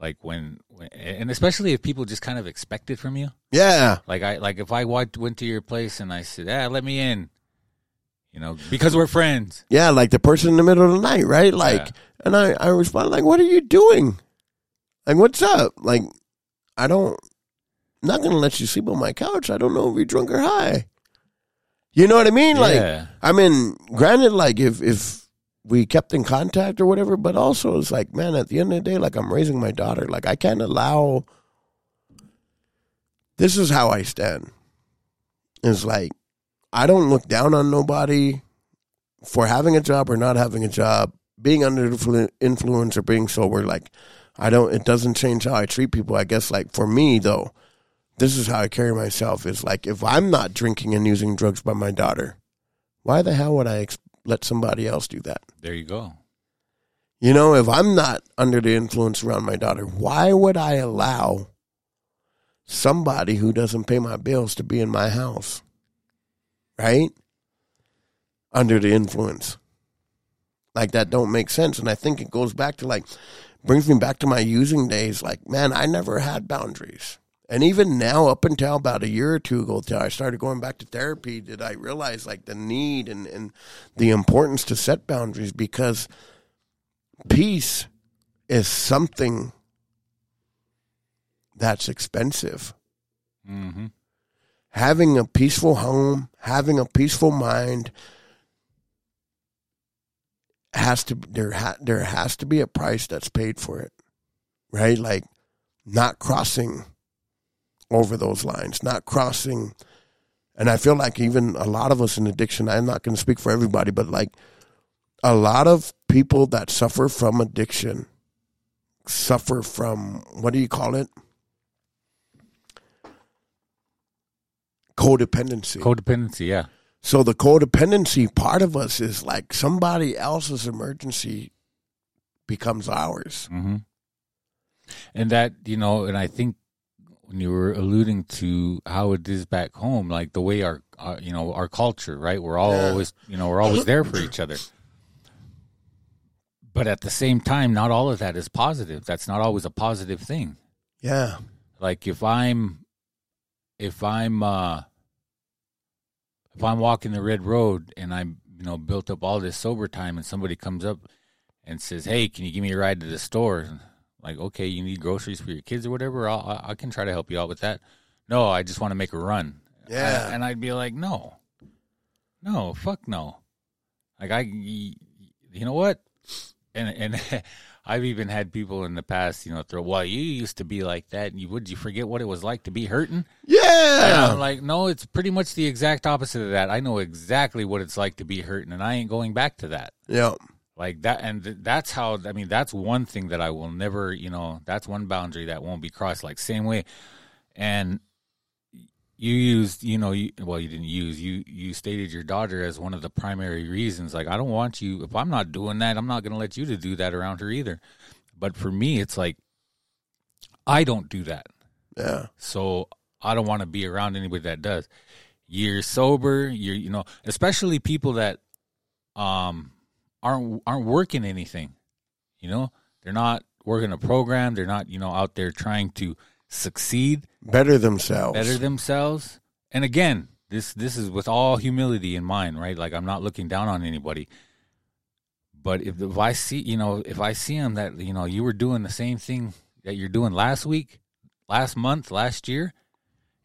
Like when, when and especially if people just kind of expect it from you. Yeah. Like I, like if I went to your place and I said, "Ah, let me in." You know, because we're friends. Yeah, like the person in the middle of the night, right? Like, yeah. and I, I respond, like, what are you doing? Like, what's up? Like, I don't, I'm not going to let you sleep on my couch. I don't know if you're drunk or high. You know what I mean? Yeah. Like, I mean, granted, like, if, if we kept in contact or whatever, but also it's like, man, at the end of the day, like, I'm raising my daughter. Like, I can't allow, this is how I stand. It's like, I don't look down on nobody for having a job or not having a job, being under the influence or being sober. Like, I don't, it doesn't change how I treat people. I guess, like, for me, though, this is how I carry myself. Is like, if I'm not drinking and using drugs by my daughter, why the hell would I ex- let somebody else do that? There you go. You know, if I'm not under the influence around my daughter, why would I allow somebody who doesn't pay my bills to be in my house, right? Under the influence. Like, that don't make sense. And I think it goes back to, like, brings me back to my using days. Like, man, I never had boundaries. And even now, up until about a year or two ago, until I started going back to therapy, did I realize, like, the need and, and the importance to set boundaries, because peace is something that's expensive. Mm-hmm. Having a peaceful home, having a peaceful mind, has to there ha, there has to be a price that's paid for it, right? Like, not crossing over those lines, not crossing. And I feel like even a lot of us in addiction, I'm not going to speak for everybody, but like a lot of people that suffer from addiction suffer from, what do you call it? Codependency. Codependency, yeah. So the codependency part of us is like somebody else's emergency becomes ours. Mm-hmm. And that, you know, and I think when you were alluding to how it is back home, like the way our, our you know, our culture, right? We're all yeah. always, you know, we're always there for each other. But at the same time, not all of that is positive. That's not always a positive thing. Yeah. Like if I'm, if I'm, uh, if I'm walking the red road and I'm, you know, built up all this sober time, and somebody comes up and says, "Hey, can you give me a ride to the store?" And like, okay, you need groceries for your kids or whatever. I'll, I can try to help you out with that. No, I just want to make a run. Yeah. I, and I'd be like, no, no, fuck no. Like I, you know what? And and I've even had people in the past, you know, throw, well, you used to be like that, and you would you forget what it was like to be hurting? Yeah. And I'm like, no, it's pretty much the exact opposite of that. I know exactly what it's like to be hurting, and I ain't going back to that. Yeah. Like that, and th- that's how, I mean, that's one thing that I will never, you know, that's one boundary that won't be crossed. Like, same way, and you used, you know, you, well, you didn't use, you you stated your daughter as one of the primary reasons. Like, I don't want you, if I'm not doing that, I'm not going to let you to do that around her either. But for me, it's like, I don't do that. Yeah. So I don't want to be around anybody that does. You're sober, you're, you know, especially people that, um, aren't aren't working anything, you know? They're not working a program. They're not, you know, out there trying to succeed. Better themselves. Better themselves. And again, this this is with all humility in mind, right? Like, I'm not looking down on anybody. But if, if I see, you know, if I see them that, you know, you were doing the same thing that you're doing last week, last month, last year,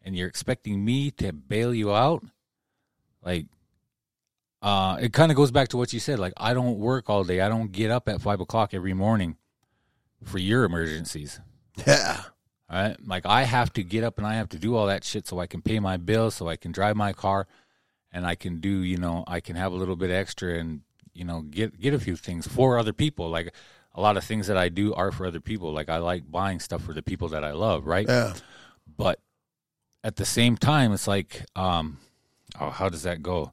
and you're expecting me to bail you out, like, Uh, it kind of goes back to what you said. Like, I don't work all day. I don't get up at five o'clock every morning for your emergencies. Yeah. All right? Like, I have to get up and I have to do all that shit so I can pay my bills, so I can drive my car, and I can do, you know, I can have a little bit extra and, you know, get, get a few things for other people. Like, a lot of things that I do are for other people. Like, I like buying stuff for the people that I love, right? Yeah. But at the same time, it's like, um, oh, how does that go?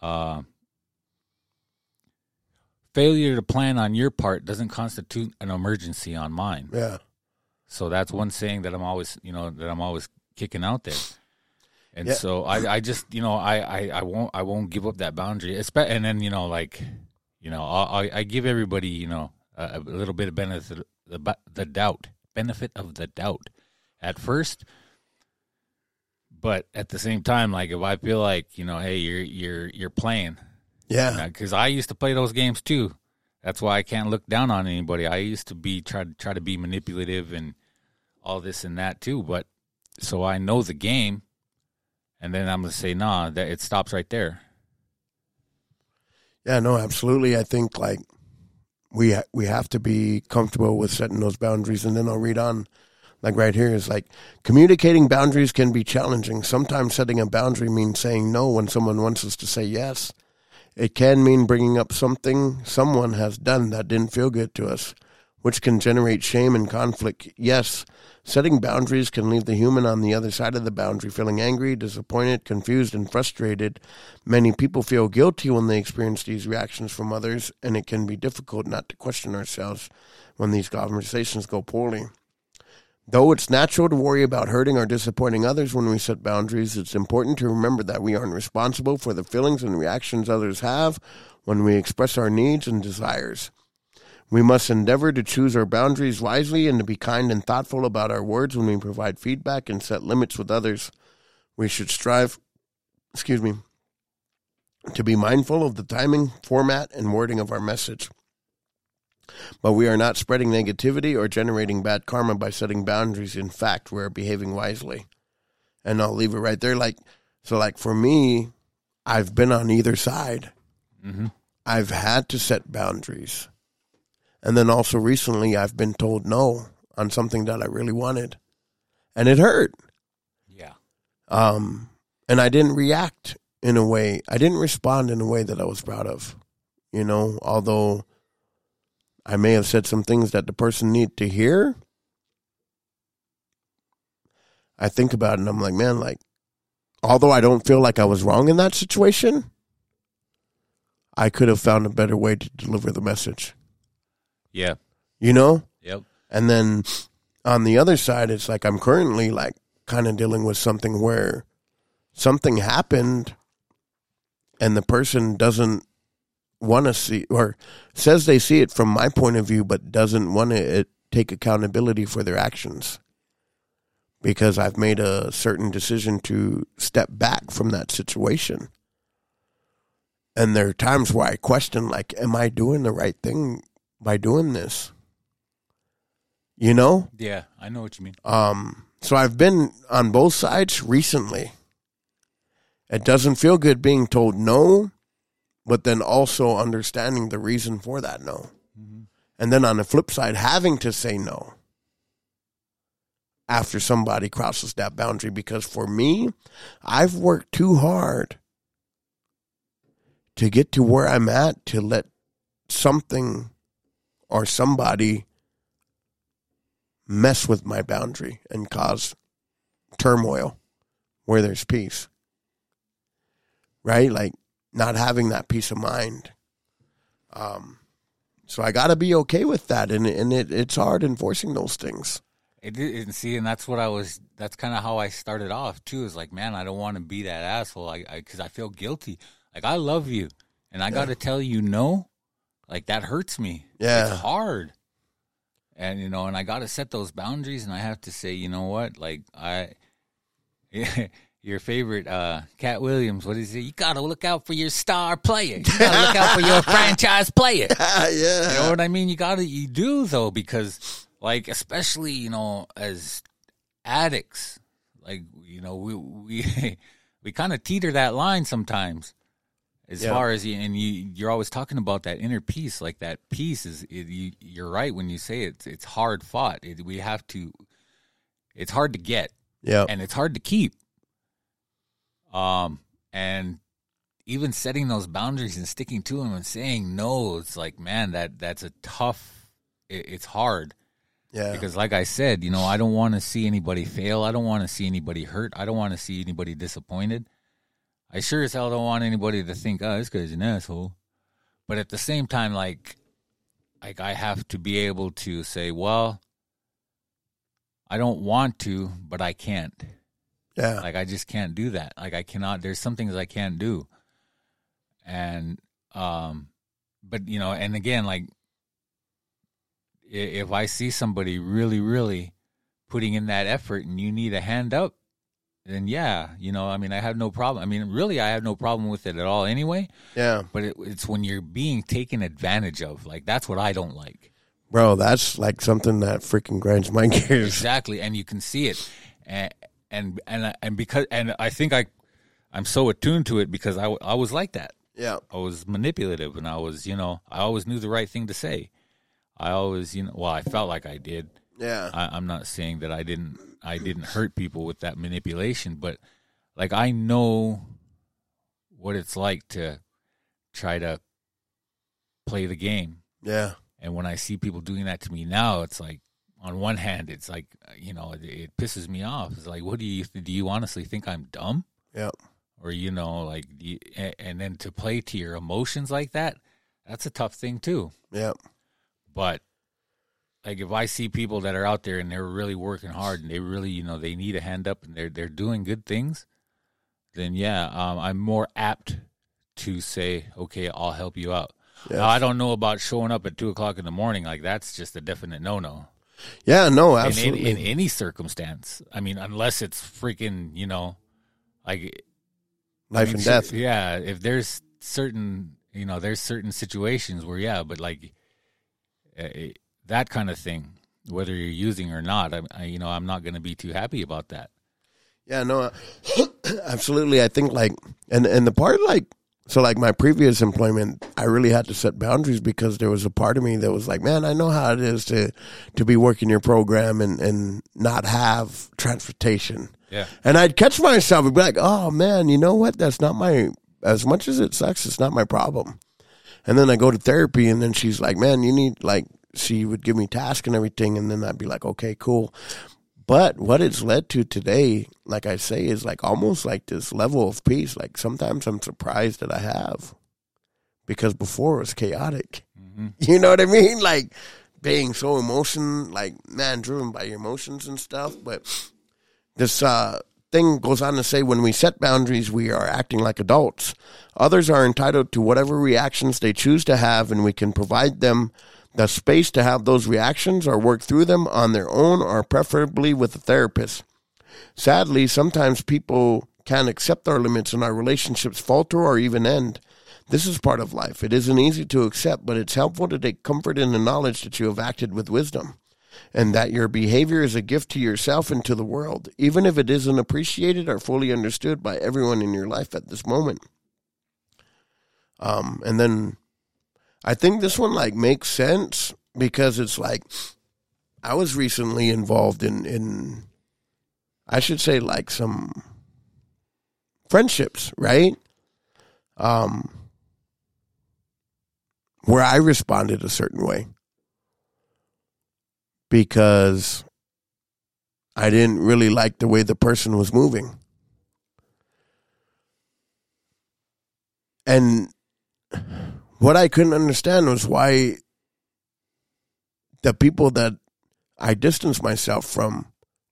Uh, failure to plan on your part doesn't constitute an emergency on mine. Yeah. So that's one saying that I'm always, you know, that I'm always kicking out there. And yeah. so I, I just, you know, I, I, I won't, I won't give up that boundary. And then, you know, like, you know, I, I give everybody, you know, a, a little bit of benefit, the, the doubt, benefit of the doubt at first. But at the same time, like, if I feel like, you know, hey, you're you're you're playing. Yeah. Because I used to play those games, too. That's why I can't look down on anybody. I used to be try to, try to be manipulative and all this and that, too. But so I know the game, and then I'm going to say, nah, that it stops right there. Yeah, no, absolutely. I think, like, we, ha- we have to be comfortable with setting those boundaries, and then I'll read on. Like right here is like, communicating boundaries can be challenging. Sometimes setting a boundary means saying no when someone wants us to say yes. It can mean bringing up something someone has done that didn't feel good to us, which can generate shame and conflict. Yes, setting boundaries can leave the human on the other side of the boundary feeling angry, disappointed, confused, and frustrated. Many people feel guilty when they experience these reactions from others, and it can be difficult not to question ourselves when these conversations go poorly. Though it's natural to worry about hurting or disappointing others when we set boundaries, it's important to remember that we aren't responsible for the feelings and reactions others have when we express our needs and desires. We must endeavor to choose our boundaries wisely and to be kind and thoughtful about our words when we provide feedback and set limits with others. We should strive, excuse me, to be mindful of the timing, format, and wording of our message. But we are not spreading negativity or generating bad karma by setting boundaries. In fact, we're behaving wisely. And I'll leave it right there. Like, so like for me, I've been on either side. Mm-hmm. I've had to set boundaries. And then also recently, I've been told no on something that I really wanted. And it hurt. Yeah. Um, and I didn't react in a way. I didn't respond in a way that I was proud of. You know, although I may have said some things that the person needed to hear. I think about it and I'm like, man, like, although I don't feel like I was wrong in that situation, I could have found a better way to deliver the message. Yeah. You know? Yep. And then on the other side, it's like I'm currently like kind of dealing with something where something happened and the person doesn't want to see, or says they see it from my point of view, but doesn't want to take accountability for their actions because I've made a certain decision to step back from that situation. And there are times where I question, like, am I doing the right thing by doing this? You know? Yeah, I know what you mean. Um, so I've been on both sides recently. It doesn't feel good being told no, but then also understanding the reason for that no. Mm-hmm. And then on the flip side, having to say no after somebody crosses that boundary. Because for me, I've worked too hard to get to where I'm at to let something or somebody mess with my boundary and cause turmoil where there's peace. Right? Like, not having that peace of mind. Um, so I got to be okay with that. And, and it, it's hard enforcing those things. It, and see, and that's what I was, that's kind of how I started off too. Is like, man, I don't want to be that asshole. I, I, cause I feel guilty. Like, I love you and I yeah. got to tell you no, like that hurts me. Yeah. It's hard. And, you know, and I got to set those boundaries and I have to say, you know what? Like I, yeah. Your favorite, uh, Cat Williams, what is it? You got to look out for your star player. You got to look out for your franchise player. Yeah. You know what I mean? You got to, you do, though, because, like, especially, you know, as addicts, like, you know, we we, we kind of teeter that line sometimes as yeah. far as, you, and you, you're always talking about that inner peace. Like, that peace is, it, you, you're right when you say it, it's hard fought. It, we have to, it's hard to get. Yeah. And it's hard to keep. Um, and even setting those boundaries and sticking to them and saying no, it's like, man, that, that's a tough, it, it's hard. Yeah. Because like I said, you know, I don't want to see anybody fail. I don't want to see anybody hurt. I don't want to see anybody disappointed. I sure as hell don't want anybody to think, oh, this guy's an asshole. But at the same time, like, like I have to be able to say, well, I don't want to, but I can't. Yeah. Like, I just can't do that. Like, I cannot, there's some things I can't do. And, um, but, you know, and again, like, if I see somebody really, really putting in that effort and you need a hand up, then yeah, you know, I mean, I have no problem. I mean, really, I have no problem with it at all anyway. Yeah. But it, it's when you're being taken advantage of. Like, that's what I don't like. Bro, that's like something that freaking grinds my gears. Exactly. And you can see it. And, And and and because and I think I, I'm so attuned to it because I, I was like that. Yeah, I was manipulative and I was, you know, I always knew the right thing to say. I always, you know, well, I felt like I did. Yeah, I, I'm not saying that I didn't I didn't hurt people with that manipulation, but like I know what it's like to try to play the game. Yeah, and when I see people doing that to me now, it's like, on one hand, it's like, you know, it, it pisses me off. It's like, what do you, do you honestly think I'm dumb? Yeah. Or, you know, like, you, and, and then to play to your emotions like that, that's a tough thing too. Yeah. But like if I see people that are out there and they're really working hard and they really, you know, they need a hand up and they're they're doing good things, then yeah, um, I'm more apt to say, okay, I'll help you out. Yes. Now, I don't know about showing up at two o'clock in the morning. Like that's just a definite no-no. Yeah, no, absolutely. In, in, in any circumstance. I mean, unless it's freaking, you know, like life I mean, and death. Yeah, if there's certain, you know, there's certain situations where, yeah, but like uh, that kind of thing, whether you're using or not, I, I you know, I'm not going to be too happy about that. Yeah, no, absolutely. I think like, and, and the part like, so like my previous employment, I really had to set boundaries because there was a part of me that was like, man, I know how it is to, to be working your program and, and not have transportation. Yeah. And I'd catch myself and be like, oh man, you know what? That's not my, as much as it sucks, it's not my problem. And then I go to therapy and then she's like, man, you need like, she would give me tasks and everything. And then I'd be like, okay, cool. But what it's led to today, like I say, is like almost like this level of peace. Like sometimes I'm surprised that I have, because before it was chaotic. Mm-hmm. You know what I mean? Like being so emotion, like man, driven by your emotions and stuff. But this uh, thing goes on to say, when we set boundaries, we are acting like adults. Others are entitled to whatever reactions they choose to have, and we can provide them the space to have those reactions or work through them on their own, or preferably with a therapist. Sadly, sometimes people can't accept our limits and our relationships falter or even end. This is part of life. It isn't easy to accept, but it's helpful to take comfort in the knowledge that you have acted with wisdom and that your behavior is a gift to yourself and to the world, even if it isn't appreciated or fully understood by everyone in your life at this moment. Um, and then I think this one, like, makes sense because it's, like, I was recently involved in, in, I should say, like, some friendships, right? Um, where I responded a certain way because I didn't really like the way the person was moving. And what I couldn't understand was why the people that I distanced myself from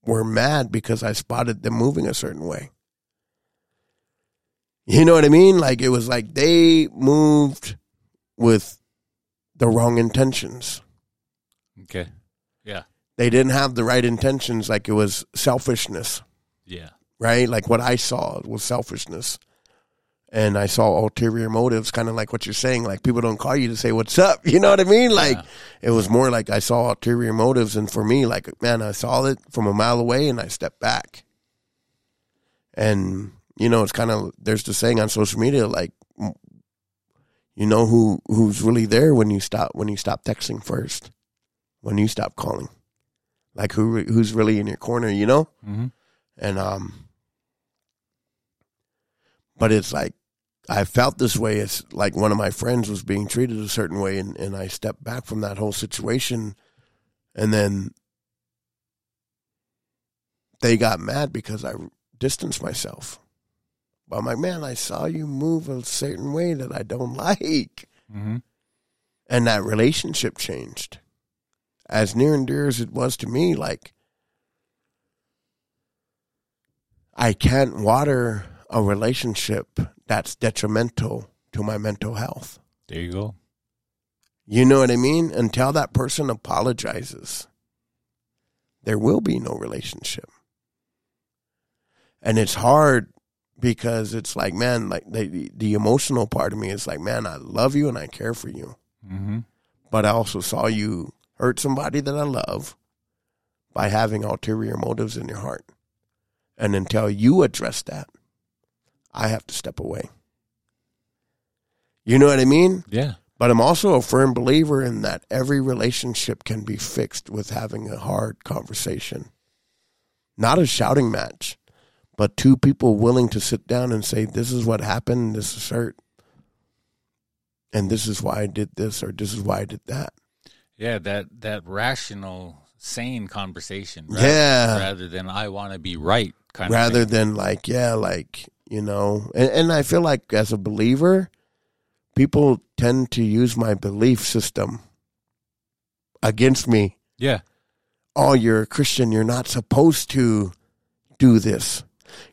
were mad because I spotted them moving a certain way. You know what I mean? Like, it was like they moved with the wrong intentions. Okay. Yeah. They didn't have the right intentions. Like, it was selfishness. Yeah. Right? Like, what I saw was selfishness. And I saw ulterior motives, kind of like what you're saying. Like, people don't call you to say, what's up? You know what I mean? Like, yeah. It was more like I saw ulterior motives. And for me, like, man, I saw it from a mile away and I stepped back. And, you know, it's kind of, there's the saying on social media, like, you know who who's really there when you stop, when you stop texting first, when you stop calling. Like, who who's really in your corner, you know? Mm-hmm. And, um. But it's like, I felt this way. It's like one of my friends was being treated a certain way, and, and I stepped back from that whole situation. And then they got mad because I distanced myself. But I'm like, man, I saw you move a certain way that I don't like. Mm-hmm. And that relationship changed. As near and dear as it was to me, like, I can't water a relationship that's detrimental to my mental health. There you go. You know what I mean? Until that person apologizes, there will be no relationship. And it's hard because it's like, man, like the, the emotional part of me is like, man, I love you and I care for you. Mm-hmm. But I also saw you hurt somebody that I love by having ulterior motives in your heart. And until you address that, I have to step away. You know what I mean? Yeah. But I'm also a firm believer in that every relationship can be fixed with having a hard conversation. Not a shouting match, but two people willing to sit down and say, this is what happened, this is hurt, and this is why I did this, or this is why I did that. Yeah, that, that rational, sane conversation. Rather, yeah. Rather than I want to be right kind rather of thing. Rather than like, yeah, like, you know, and, and I feel like as a believer, people tend to use my belief system against me. Yeah. Oh, you're a Christian. You're not supposed to do this.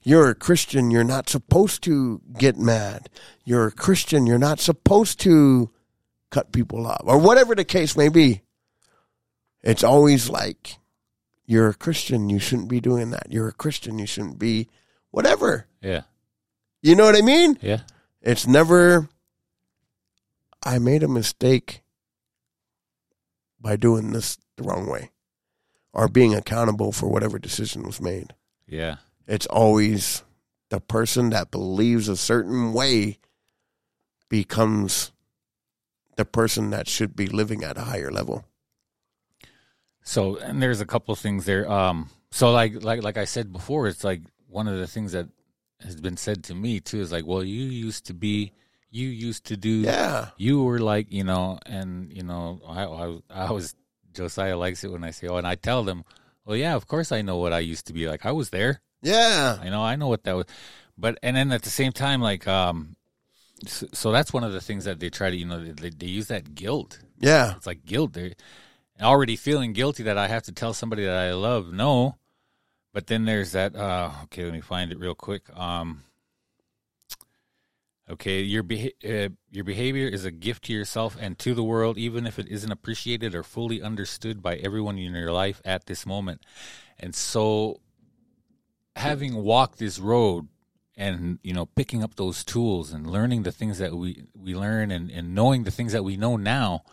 You're a Christian. You're not supposed to get mad. You're a Christian. You're not supposed to cut people off, or whatever the case may be. It's always like, you're a Christian. You shouldn't be doing that. You're a Christian. You shouldn't be whatever. Yeah. You know what I mean? Yeah. It's never, I made a mistake by doing this the wrong way, or being accountable for whatever decision was made. Yeah. It's always the person that believes a certain way becomes the person that should be living at a higher level. So, and there's a couple of things there. Um, so like, like, like I said before, it's like one of the things that has been said to me too is like, well, you used to be, you used to do, yeah. you were like, you know, and you know, I, I, I was, Josiah likes it when I say, oh, and I tell them, well, yeah, of course I know what I used to be like. I was there. Yeah. I know, I know what that was. But, and then at the same time, like, um, so, so that's one of the things that they try to, you know, they, they use that guilt. Yeah. It's like guilt. They're already feeling guilty that I have to tell somebody that I love no. But then there's that, uh, okay, let me find it real quick. Um, okay, your be- uh, your behavior is a gift to yourself and to the world, even if it isn't appreciated or fully understood by everyone in your life at this moment. And so having walked this road and, you know, picking up those tools and learning the things that we, we learn and, and knowing the things that we know now,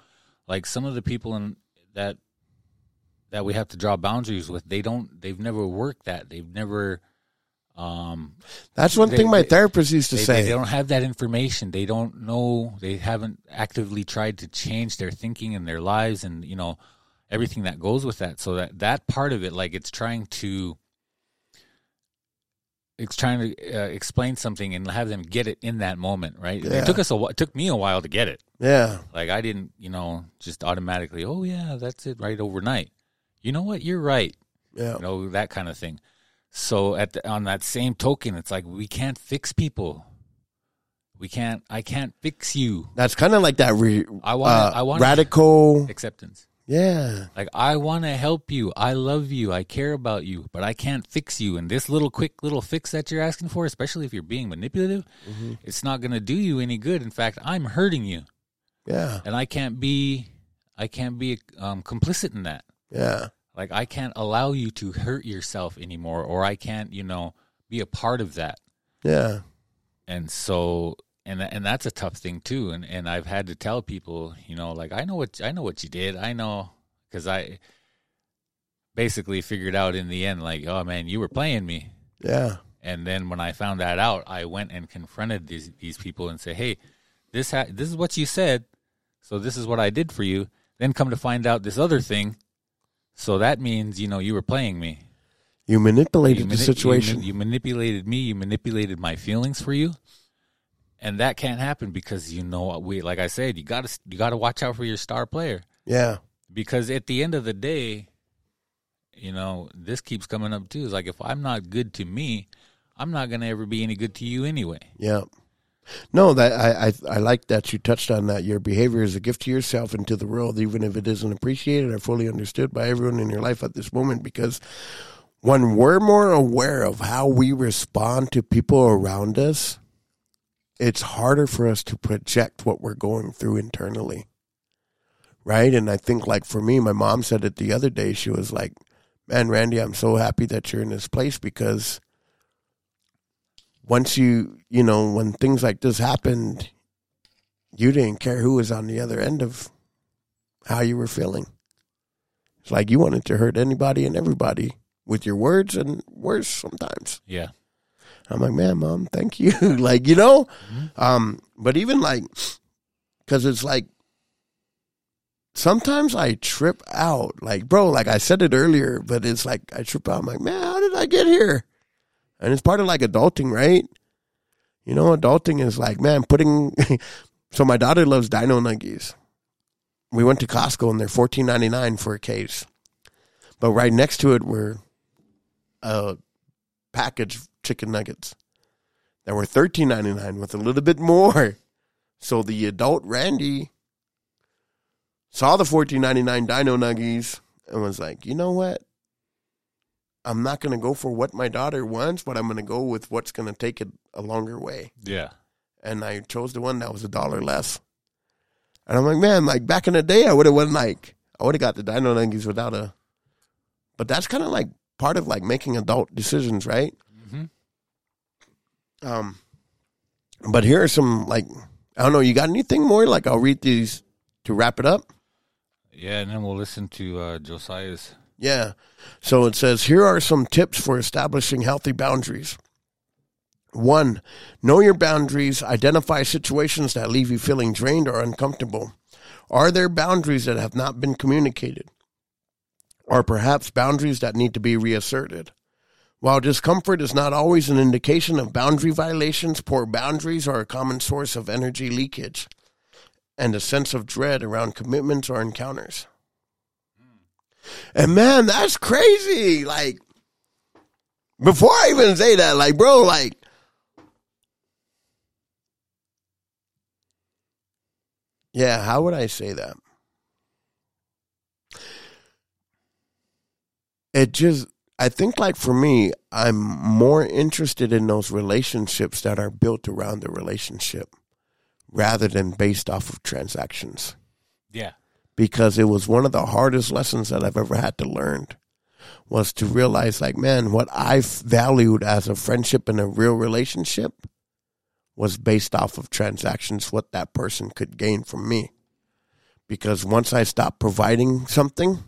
like some of the people in that that we have to draw boundaries with, they don't, they've never worked that. They've never... Um, That's one they, thing my they, therapist used to they, say. They don't have that information. They don't know. They haven't actively tried to change their thinking and their lives and, you know, everything that goes with that. So that, that part of it, like it's trying to, it's trying to uh, explain something and have them get it in that moment, right? Yeah. It took us a while, it took me a while to get it. Yeah. Like I didn't, you know, just automatically, oh yeah, that's it, right overnight. You know what? You're right. Yeah. You know, that kind of thing. So at the, on that same token, it's like we can't fix people. We can't. I can't fix you. That's kind of like that. Re, I want. Uh, I want radical acceptance. Yeah. Like I want to help you. I love you. I care about you. But I can't fix you. And this little quick little fix that you're asking for, especially if you're being manipulative, mm-hmm. it's not going to do you any good. In fact, I'm hurting you. Yeah. And I can't be. I can't be um, complicit in that. Yeah. Like, I can't allow you to hurt yourself anymore, or I can't, you know, be a part of that. Yeah. And so, and and that's a tough thing, too. And and I've had to tell people, you know, like, I know what I know what you did. I know, because I basically figured out in the end, like, oh, man, you were playing me. Yeah. And then when I found that out, I went and confronted these, these people and said, hey, this ha- this is what you said, so this is what I did for you. Then come to find out this other thing. So that means, you know, you were playing me. You manipulated you mani- the situation. You, you manipulated me. You manipulated my feelings for you. And that can't happen because, you know, we like I said, you got to you got to watch out for your star player. Yeah. Because at the end of the day, you know, this keeps coming up too. It's like, if I'm not good to me, I'm not going to ever be any good to you anyway. Yeah. No, that I, I I like that you touched on that. Your behavior is a gift to yourself and to the world, even if it isn't appreciated or fully understood by everyone in your life at this moment. Because when we're more aware of how we respond to people around us, it's harder for us to project what we're going through internally, right? And I think, like for me, my mom said it the other day. She was like, "Man, Randy, I'm so happy that you're in this place because." Once you, you know, when things like this happened, you didn't care who was on the other end of how you were feeling. It's like you wanted to hurt anybody and everybody with your words and worse sometimes. Yeah. I'm like, man, mom, thank you. Like, you know, mm-hmm. um, but even like, because it's like, sometimes I trip out. Like, bro, like I said it earlier, but it's like I trip out. I'm like, man, how did I get here? And it's part of like adulting, right? You know, adulting is like, man, putting. So my daughter loves dino nuggies. We went to Costco and they're fourteen ninety-nine for a case. But right next to it were a package of chicken nuggets that were thirteen ninety-nine with a little bit more. So the adult Randy saw the fourteen ninety-nine dino nuggies and was like, you know what? I'm not going to go for what my daughter wants, but I'm going to go with what's going to take it a longer way. Yeah. And I chose the one that was a dollar less. And I'm like, man, like back in the day, I would have went like, I would have got the Dino Nuggies without a, but that's kind of like part of like making adult decisions, right? Mm-hmm. Um, but here are some like, I don't know, you got anything more? Like I'll read these to wrap it up. Yeah, and then we'll listen to uh, Josiah's. Yeah. So it says, here are some tips for establishing healthy boundaries. One, know your boundaries. Identify situations that leave you feeling drained or uncomfortable. Are there boundaries that have not been communicated? Or perhaps boundaries that need to be reasserted? While discomfort is not always an indication of boundary violations, poor boundaries are a common source of energy leakage and a sense of dread around commitments or encounters. And man, that's crazy. Like, before I even say that, like, bro, like, yeah, how would I say that? It just, I think, like, for me, I'm more interested in those relationships that are built around the relationship rather than based off of transactions. Yeah. Because it was one of the hardest lessons that I've ever had to learn was to realize, like, man, what I valued as a friendship and a real relationship was based off of transactions, what that person could gain from me. Because once I stopped providing something,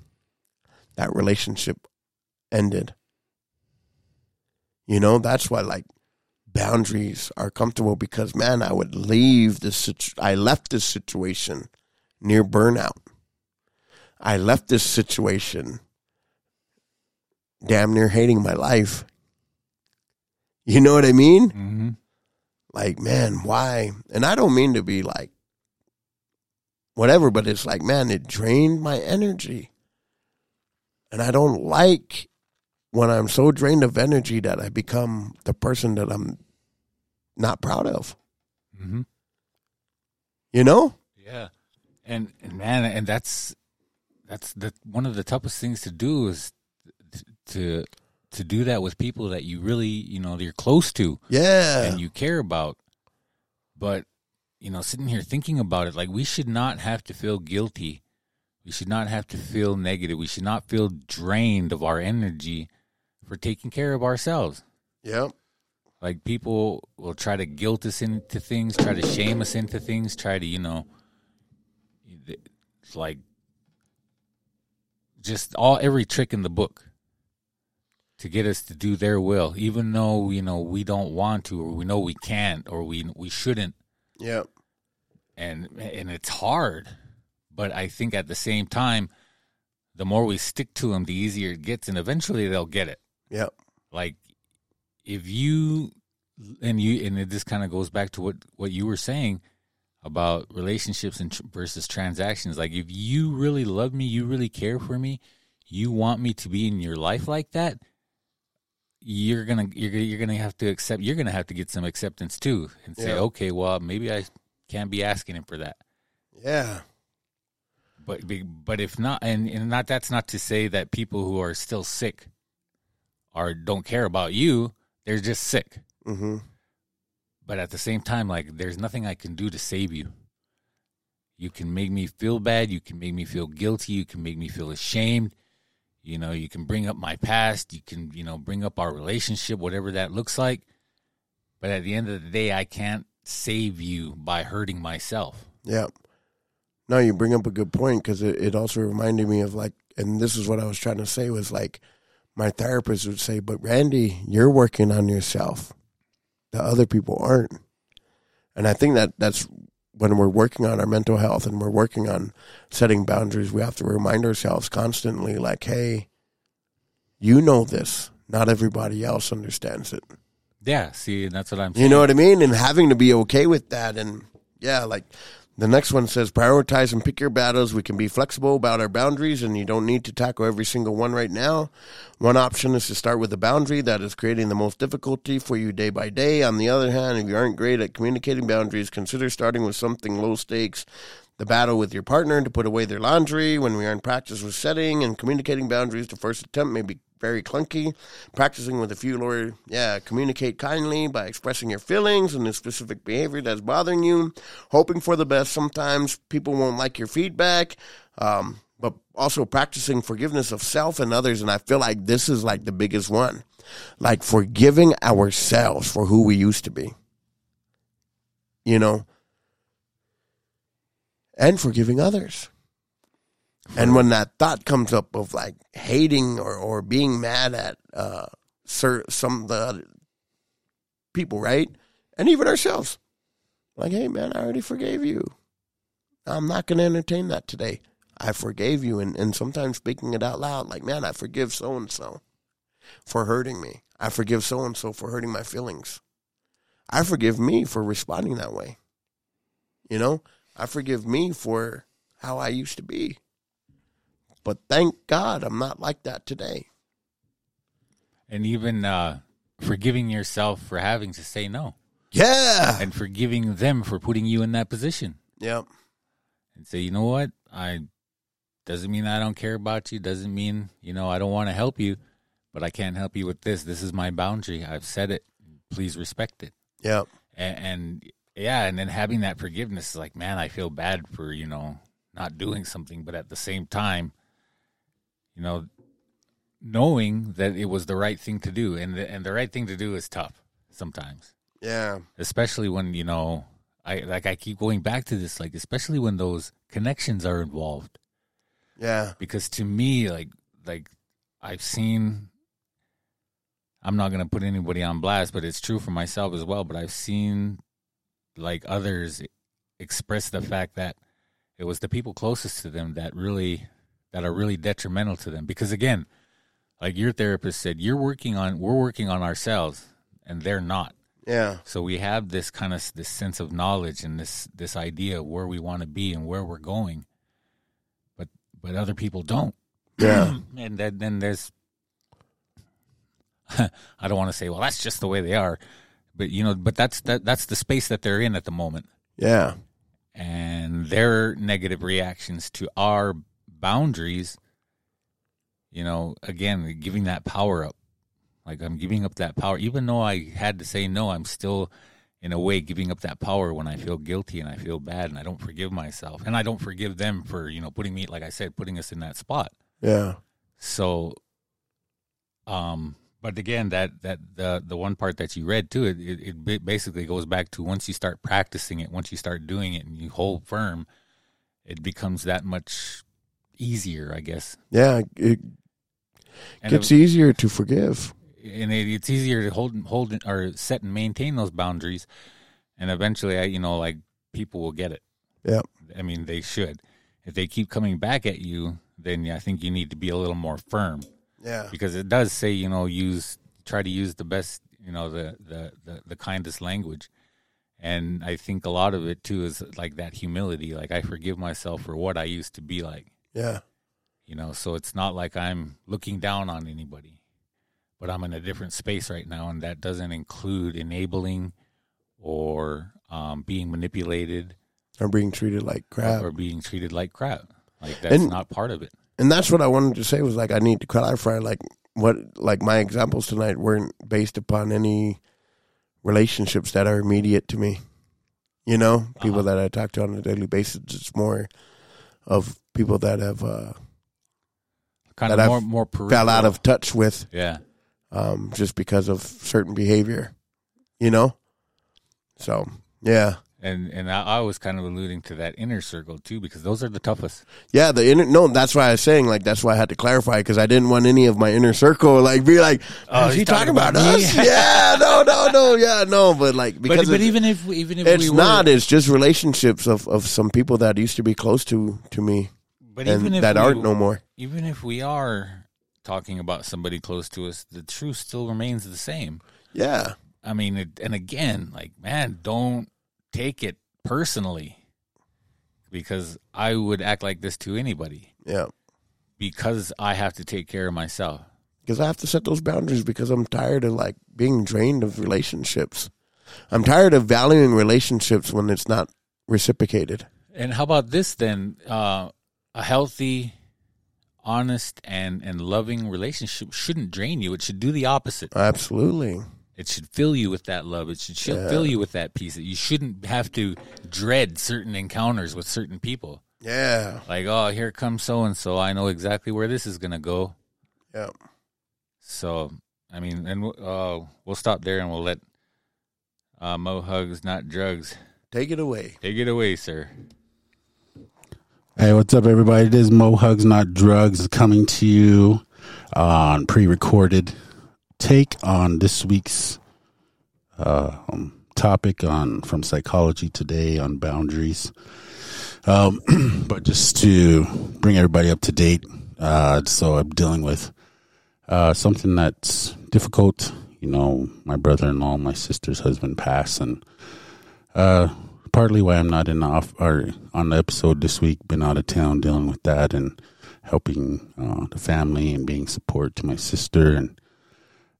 that relationship ended. You know, that's why, like, boundaries are comfortable because, man, I would leave this, situ- I left this situation near burnout. I left this situation damn near hating my life. You know what I mean? Mm-hmm. Like, man, why? And I don't mean to be like whatever, but it's like, man, it drained my energy. And I don't like when I'm so drained of energy that I become the person that I'm not proud of. Mm-hmm. You know? Yeah. And, and man, and that's, that's the, one of the toughest things to do is t- to, to do that with people that you really, you know, you're close to. Yeah. And you care about. But, you know, sitting here thinking about it, like we should not have to feel guilty. We should not have to feel negative. We should not feel drained of our energy for taking care of ourselves. Yep. Like people will try to guilt us into things, try to shame us into things, try to, you know, it's like just all every trick in the book to get us to do their will, even though, you know, we don't want to, or we know we can't, or we we shouldn't. Yep. And and it's hard, but I think at the same time, the more we stick to them, the easier it gets, and eventually they'll get it. Yep. Like if you and you and this kind of goes back to what, what you were saying about relationships and tr- versus transactions. Like, if you really love me, you really care for me, you want me to be in your life like that, you're gonna you're you're gonna have to accept. You're gonna have to get some acceptance too, and say, yeah. okay, well, maybe I can't be asking him for that. Yeah, but but if not, and, and not that's not to say that people who are still sick or don't care about you. They're just sick. Mm-hmm. But at the same time, like, there's nothing I can do to save you. You can make me feel bad. You can make me feel guilty. You can make me feel ashamed. You know, you can bring up my past. You can, you know, bring up our relationship, whatever that looks like. But at the end of the day, I can't save you by hurting myself. Yeah. No, you bring up a good point because it, it also reminded me of, like, and this is what I was trying to say was, like, my therapist would say, but Randy, you're working on yourself that other people aren't. And I think that that's when we're working on our mental health and we're working on setting boundaries, we have to remind ourselves constantly, like, hey, you know this. Not everybody else understands it. Yeah, see, that's what I'm saying. You know what I mean? And having to be okay with that. And, yeah, like, the next one says, prioritize and pick your battles. We can be flexible about our boundaries, and you don't need to tackle every single one right now. One option is to start with a boundary that is creating the most difficulty for you day by day. On the other hand, if you aren't great at communicating boundaries, consider starting with something low stakes The battle with your partner to put away their laundry when we are in practice with setting and communicating boundaries to first attempt may be very clunky. Practicing with a few lawyers, yeah, communicate kindly by expressing your feelings and the specific behavior that's bothering you. Hoping for the best. Sometimes people won't like your feedback, um, but also practicing forgiveness of self and others. And I feel like this is like the biggest one, like forgiving ourselves for who we used to be, you know. And forgiving others. And when that thought comes up of like hating or, or being mad at uh, some of the people, right? And even ourselves. Like, hey, man, I already forgave you. I'm not going to entertain that today. I forgave you. And, and sometimes speaking it out loud, like, man, I forgive so-and-so for hurting me. I forgive so-and-so for hurting my feelings. I forgive me for responding that way. You know? I forgive me for how I used to be. But thank God I'm not like that today. And even uh, forgiving yourself for having to say no. Yeah. And forgiving them for putting you in that position. Yep. And say, you know what? I doesn't mean I don't care about you. Doesn't mean, you know, I don't want to help you. But I can't help you with this. This is my boundary. I've said it. Please respect it. Yep. And... and yeah, and then having that forgiveness is like, man, I feel bad for, you know, not doing something. But at the same time, you know, knowing that it was the right thing to do. And the, and the right thing to do is tough sometimes. Yeah. Especially when, you know, I like I keep going back to this, like, especially when those connections are involved. Yeah. Because to me, like, like I've seen, I'm not going to put anybody on blast, but it's true for myself as well. But I've seen... like others express the fact that it was the people closest to them that really, that are really detrimental to them. Because again, like your therapist said, you're working on, we're working on ourselves and they're not. Yeah. So we have this kind of, this sense of knowledge and this, this idea of where we want to be and where we're going, but, but other people don't. Yeah. And then, then there's, I don't want to say, well, that's just the way they are. But you know, but that's that, that's the space that they're in at the moment. Yeah, and their negative reactions to our boundaries, you know, again, giving that power up. Like I'm giving up that power, even though I had to say no. I'm still, in a way, giving up that power when I feel guilty and I feel bad and I don't forgive myself and I don't forgive them for, you know, putting me, like I said, putting us in that spot. Yeah. So, um. But again, that, that the the one part that you read too, it, it it basically goes back to once you start practicing it, once you start doing it, and you hold firm, it becomes that much easier, I guess. Yeah, it gets it, easier to forgive, and it, it's easier to hold hold or set and maintain those boundaries, and eventually, I you know, like people will get it. Yeah, I mean they should. If they keep coming back at you, then I think you need to be a little more firm. Yeah, because it does say, you know, use try to use the best, you know, the, the, the, the kindest language. And I think a lot of it, too, is like that humility. Like, I forgive myself for what I used to be like. Yeah. You know, so it's not like I'm looking down on anybody, but I'm in a different space right now. And that doesn't include enabling or um, being manipulated. Or being treated like crap. Or being treated like crap. Like, that's and- not part of it. And that's what I wanted to say was like I need to clarify like what like my examples tonight weren't based upon any relationships that are immediate to me, you know, uh-huh. people that I talk to on a daily basis. It's more of people that have uh, kind that of more, more fell out of touch with, yeah, um, just because of certain behavior, you know. So yeah. And and I, I was kind of alluding to that inner circle, too, because those are the toughest. Yeah, the inner, no, that's why I was saying, like, that's why I had to clarify, because I didn't want any of my inner circle, like, be like, oh, is he talking, talking about, about us? yeah, no, no, no, yeah, no, but, like, because... But, but even if, even if it's we were... It's not, it's just relationships of, of some people that used to be close to, to me, but and even if that we, aren't no more. Even if we are talking about somebody close to us, the truth still remains the same. Yeah. I mean, it, and again, like, man, don't... take it personally, because I would act like this to anybody. Yeah. Because I have to take care of myself. Because I have to set those boundaries, because I'm tired of like being drained of relationships. I'm tired of valuing relationships when it's not reciprocated. And how about this then? Uh, a healthy, honest, and, and loving relationship shouldn't drain you. It should do the opposite. Absolutely. It should fill you with that love. It should yeah. fill you with that peace. You shouldn't have to dread certain encounters with certain people. Yeah. Like, oh, here comes so-and-so. I know exactly where this is going to go. Yeah. So, I mean, and uh, we'll stop there and we'll let uh, Mo Hugs, not drugs. Take it away. Take it away, sir. Hey, what's up, everybody? It is Mo Hugs, Not Drugs, coming to you on pre-recorded take on this week's uh, um, topic on from Psychology Today on boundaries. Um, but just to bring everybody up to date, uh, so I'm dealing with uh, something that's difficult. You know, my brother-in-law, my sister's husband passed, and Uh, partly why I'm not in the off or on the episode this week. Been out of town dealing with that and helping uh, the family and being support to my sister, and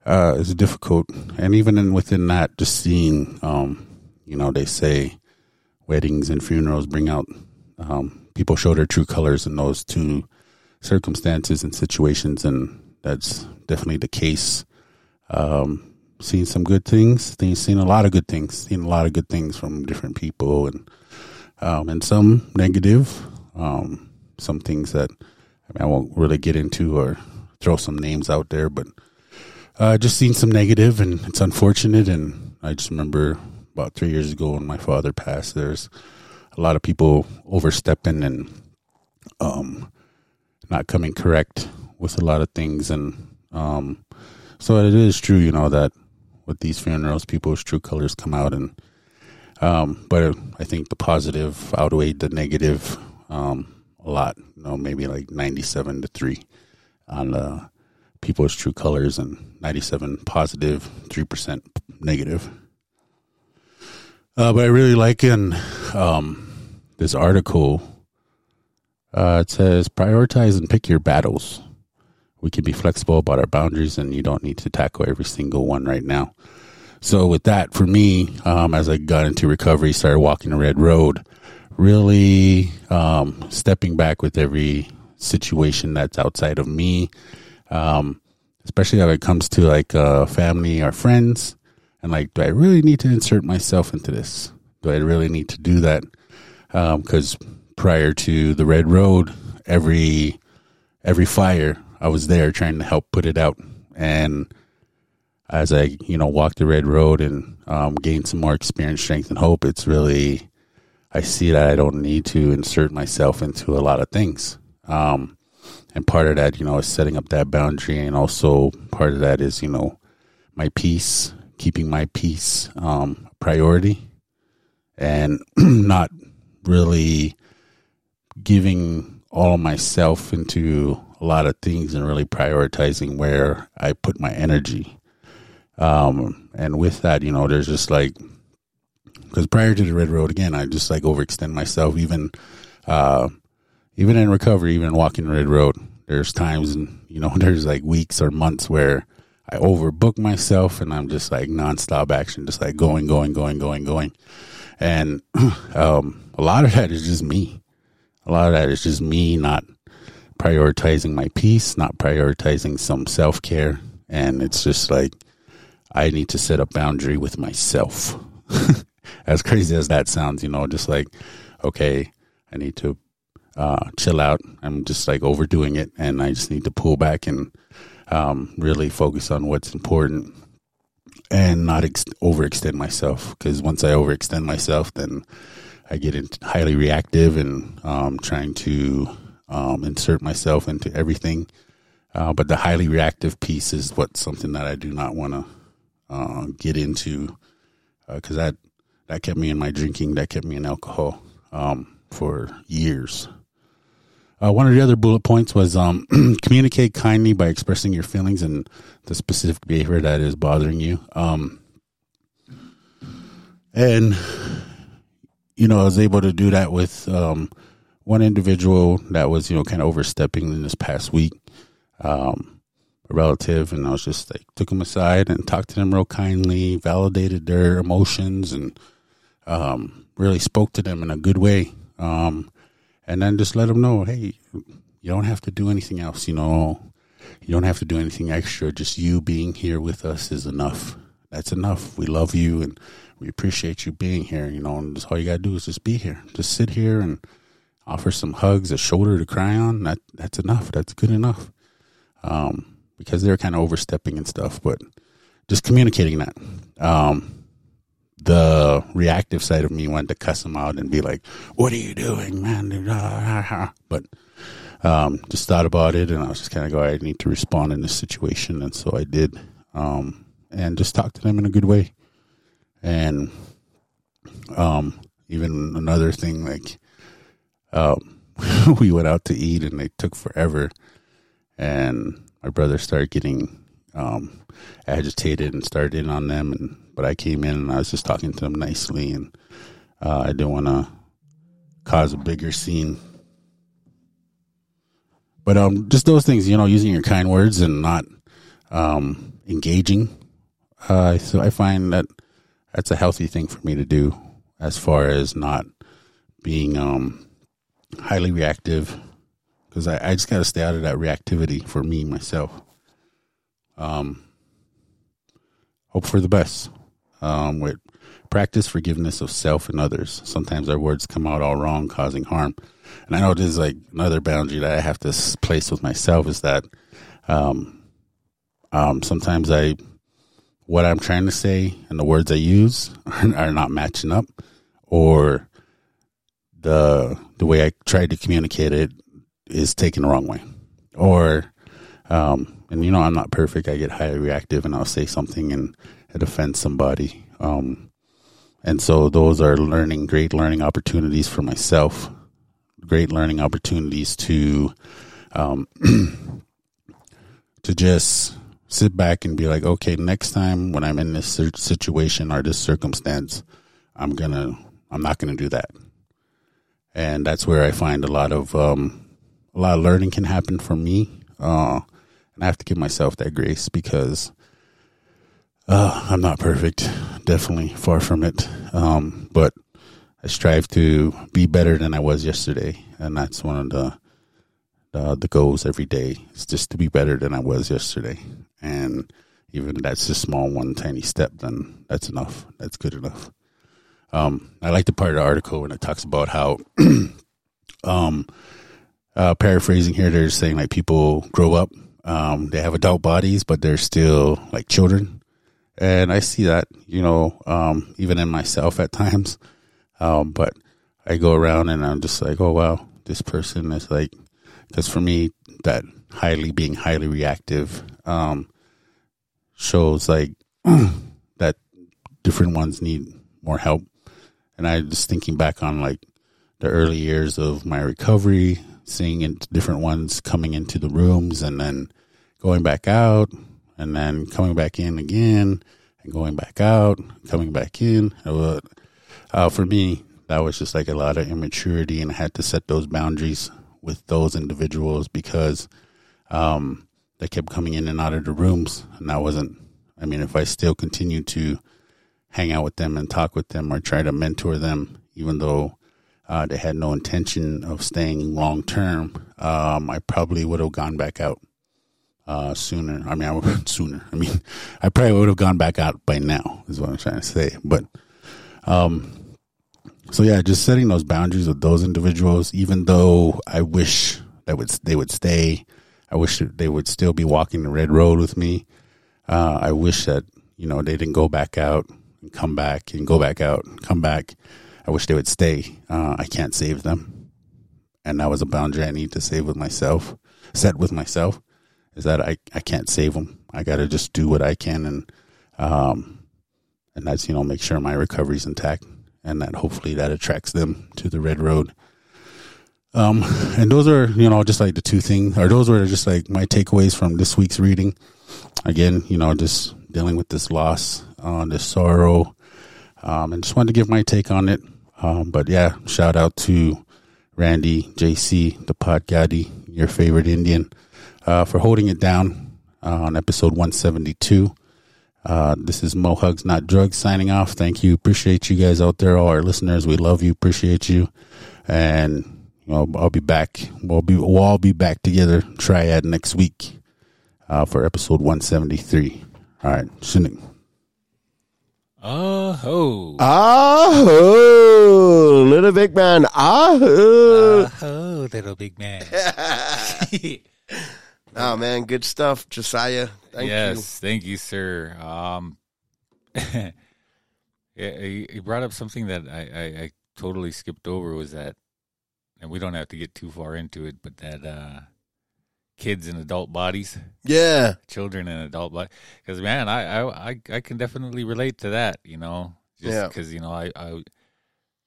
uh, it's difficult. And even in, within that, just seeing, um, you know, they say weddings and funerals bring out um, people show their true colors in those two circumstances and situations, and that's definitely the case. Um, Seen some good things. Seen a lot of good things. Seen a lot of good things from different people, and um, and some negative. Um, some things that I, mean, I won't really get into or throw some names out there, but uh, just seen some negative, and it's unfortunate. And I just remember about three years ago when my father passed. There's a lot of people overstepping and um, not coming correct with a lot of things, and um, so it is true, you know, that with these funerals, people's true colors come out, and um, but I think the positive outweighed the negative um, a lot. You know, maybe like ninety-seven to three on uh, people's true colors, and ninety-seven positive, three percent negative. Uh, but I really like in um, this article. Uh, it says prioritize and pick your battles. We can be flexible about our boundaries, and you don't need to tackle every single one right now. So with that, for me, um, as I got into recovery, started walking the red road, really um, stepping back with every situation that's outside of me, um, especially when it comes to like uh, family or friends. And like, do I really need to insert myself into this? Do I really need to do that? Because um, prior to the red road, every every fire, I was there trying to help put it out. And as I, you know, walked the red road and um, gained some more experience, strength, and hope, it's really, I see that I don't need to insert myself into a lot of things. Um, and part of that, you know, is setting up that boundary. And also part of that is, you know, my peace, keeping my peace um, priority, and not really giving all myself into a lot of things, and really prioritizing where I put my energy. Um, and with that, you know, there's just like, because prior to the red road, again, I just like overextend myself, even, uh, even in recovery, even walking the red road, there's times, and you know, there's like weeks or months where I overbook myself, and I'm just like nonstop action, just like going, going, going, going, going. And, um, a lot of that is just me. A lot of that is just me not prioritizing my peace, not prioritizing some self-care. And it's just like, I need to set a boundary with myself. As crazy as that sounds, you know, just like, okay, I need to uh, chill out. I'm just like overdoing it, and I just need to pull back and um, really focus on what's important, and not ex- overextend myself. Because once I overextend myself, then I get in highly reactive, and um, trying to Um, insert myself into everything. Uh, but the highly reactive piece is what's something that I do not want to uh, get into, because uh, that, that kept me in my drinking, that kept me in alcohol um, for years. Uh, one of the other bullet points was um, communicate kindly by expressing your feelings and the specific behavior that is bothering you. Um, and, you know, I was able to do that with um, one individual that was, you know, kind of overstepping in this past week, um, a relative, and I was just like, took him aside and talked to them real kindly, validated their emotions, and um, really spoke to them in a good way. Um, and then just let them know, hey, you don't have to do anything else, you know. You don't have to do anything extra. Just you being here with us is enough. That's enough. We love you and we appreciate you being here, you know. And just all you got to do is just be here. Just sit here and offer some hugs, a shoulder to cry on. That That's enough. That's good enough. Um, because they're kind of overstepping and stuff. But just communicating that. Um, the reactive side of me wanted to cuss them out and be like, what are you doing, man? But um, just thought about it, and I was just kind of going, I need to respond in this situation. And so I did. Um, and just talk to them in a good way. And um, even another thing, like, Um, we went out to eat and they took forever, and my brother started getting, um, agitated and started in on them. And, but I came in and I was just talking to them nicely, and, uh, I didn't want to cause a bigger scene, but, um, just those things, you know, using your kind words and not, um, engaging. Uh, so I find that that's a healthy thing for me to do as far as not being, um, highly reactive, because I, I just got to stay out of that reactivity for me, myself. Um, hope for the best. Um, with practice forgiveness of self and others. Sometimes our words come out all wrong, causing harm. And I know this is like another boundary that I have to place with myself is that um, um, sometimes I, what I'm trying to say and the words I use are, are not matching up, or the the way I tried to communicate it is taken the wrong way. Or, um, and you know, I'm not perfect. I get highly reactive and I'll say something and it offends somebody. Um, and so those are learning, great learning opportunities for myself, great learning opportunities to, um, to just sit back and be like, okay, next time when I'm in this situation or this circumstance, I'm gonna, I'm not going to do that. And that's where I find a lot of um, a lot of learning can happen for me, uh, and I have to give myself that grace because uh, I'm not perfect, definitely far from it. Um, but I strive to be better than I was yesterday, and that's one of the the, the goals every day is just to be better than I was yesterday. And even if that's a small one, tiny step, then that's enough. That's good enough. Um, I like the part of the article when it talks about how, um, uh, paraphrasing here, they're saying like people grow up, um, they have adult bodies, but they're still like children. And I see that, you know, um, even in myself at times. Um, but I go around and I'm just like, oh, wow, this person is like, because for me, that highly being highly reactive, um, shows like that different ones need more help. And I just thinking back on like the early years of my recovery, seeing different ones coming into the rooms and then going back out and then coming back in again and going back out, coming back in. Uh, for me, that was just like a lot of immaturity, and I had to set those boundaries with those individuals because um, they kept coming in and out of the rooms. And that wasn't, I mean, if I still continue to hang out with them and talk with them or try to mentor them, even though uh, they had no intention of staying long term, um, I probably would have gone back out uh, sooner. I mean, I would, sooner. I mean, I probably would have gone back out by now is what I'm trying to say. But um, so, yeah, just setting those boundaries with those individuals, even though I wish that would they would stay. I wish they would still be walking the red road with me. Uh, I wish that, you know, they didn't go back out. Come back and go back out, come back. I wish they would stay. Uh, I can't save them. And that was a boundary I need to save with myself, set with myself, is that I, I can't save them. I got to just do what I can. And, um, and that's, you know, make sure my recovery's intact and that hopefully that attracts them to the red road. Um, and those are, you know, just like the two things, or those were just like my takeaways from this week's reading. Again, you know, just dealing with this loss, on uh, this sorrow, um, and just wanted to give my take on it. Um, but yeah, shout out to Randy, J C, the Pot Goddy, your favorite Indian, uh, for holding it down uh, on episode one seventy-two. Uh, this is Mo Hugs, Not Drugs, signing off. Thank you. Appreciate you guys out there, all our listeners. We love you. Appreciate you. and you know, I'll be back. We'll be we'll all be back together, triad, next week uh, for episode one seventy-three. All right, Shindig. Uh ho. Ah ho, little big man. Ah ho. Ah ho, little big man. Oh man, good stuff, Josiah. Thank yes, you. Yes, thank you, sir. Um, you brought up something that I, I, I totally skipped over, was that, and we don't have to get too far into it, but that uh, kids and adult bodies. Yeah. Children and adult bodies. Because, man, I, I, I can definitely relate to that, you know, just because, yeah. you know, I, I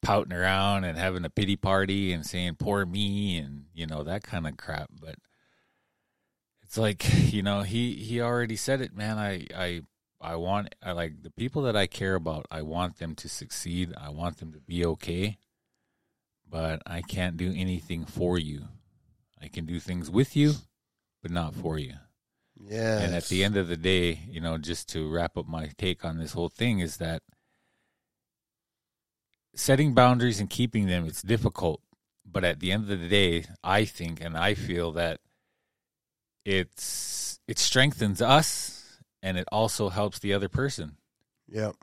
pouting around and having a pity party and saying, poor me, and, you know, that kind of crap, but. It's like, you know, he, he already said it, man. I, I, I want, I like the people that I care about, I want them to succeed. I want them to be okay, but I can't do anything for you. I can do things with you, but not for you. Yeah. And at the end of the day, you know, just to wrap up my take on this whole thing, is that setting boundaries and keeping them, it's difficult, but at the end of the day, I think, and I feel that, It's it strengthens us, and it also helps the other person. Yep.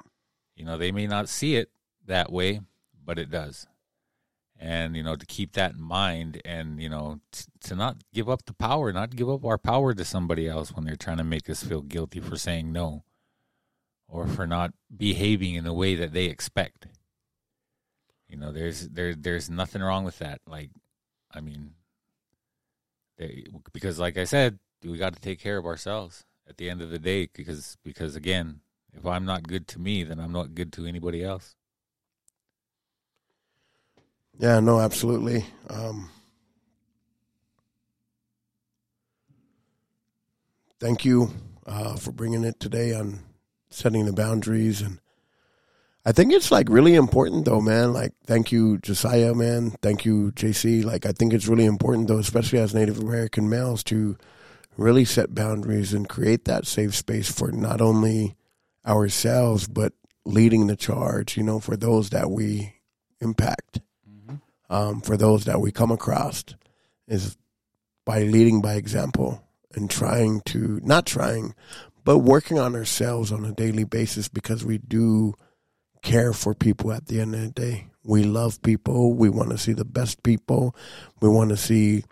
You know, they may not see it that way, but it does. And, you know, to keep that in mind, and, you know, t- to not give up the power, not give up our power to somebody else when they're trying to make us feel guilty for saying no or for not behaving in a way that they expect. You know, there's there there's nothing wrong with that. Like, I mean... Because, like I said, we got to take care of ourselves at the end of the day. Because, because again, if I'm not good to me, then I'm not good to anybody else. Yeah, no, absolutely. Um, thank you uh, for bringing it today on setting the boundaries, and I think it's like really important though, man. Like, thank you, Josiah, man. Thank you, J C. Like, I think it's really important though, especially as Native American males, to really set boundaries and create that safe space for not only ourselves, but leading the charge, you know, for those that we impact, mm-hmm. um, for those that we come across, is by leading by example and trying to, not trying, but working on ourselves on a daily basis, because we do care for people at the end of the day. We love people. We want to see the best people. We want to see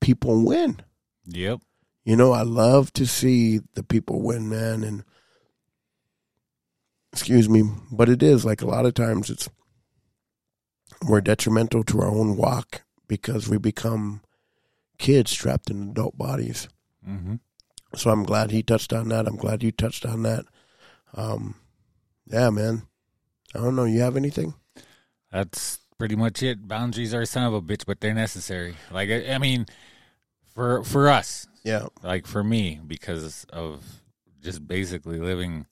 people win. Yep. You know, I love to see the people win, man. And excuse me, but it is like a lot of times it's we're detrimental to our own walk because we become kids trapped in adult bodies. Mm-hmm. So I'm glad he touched on that. I'm glad you touched on that. Um, yeah, man. I don't know. You have anything? That's pretty much it. Boundaries are a son of a bitch, but they're necessary. Like, I, I mean, for for us. Yeah. Like, for me, because of just basically living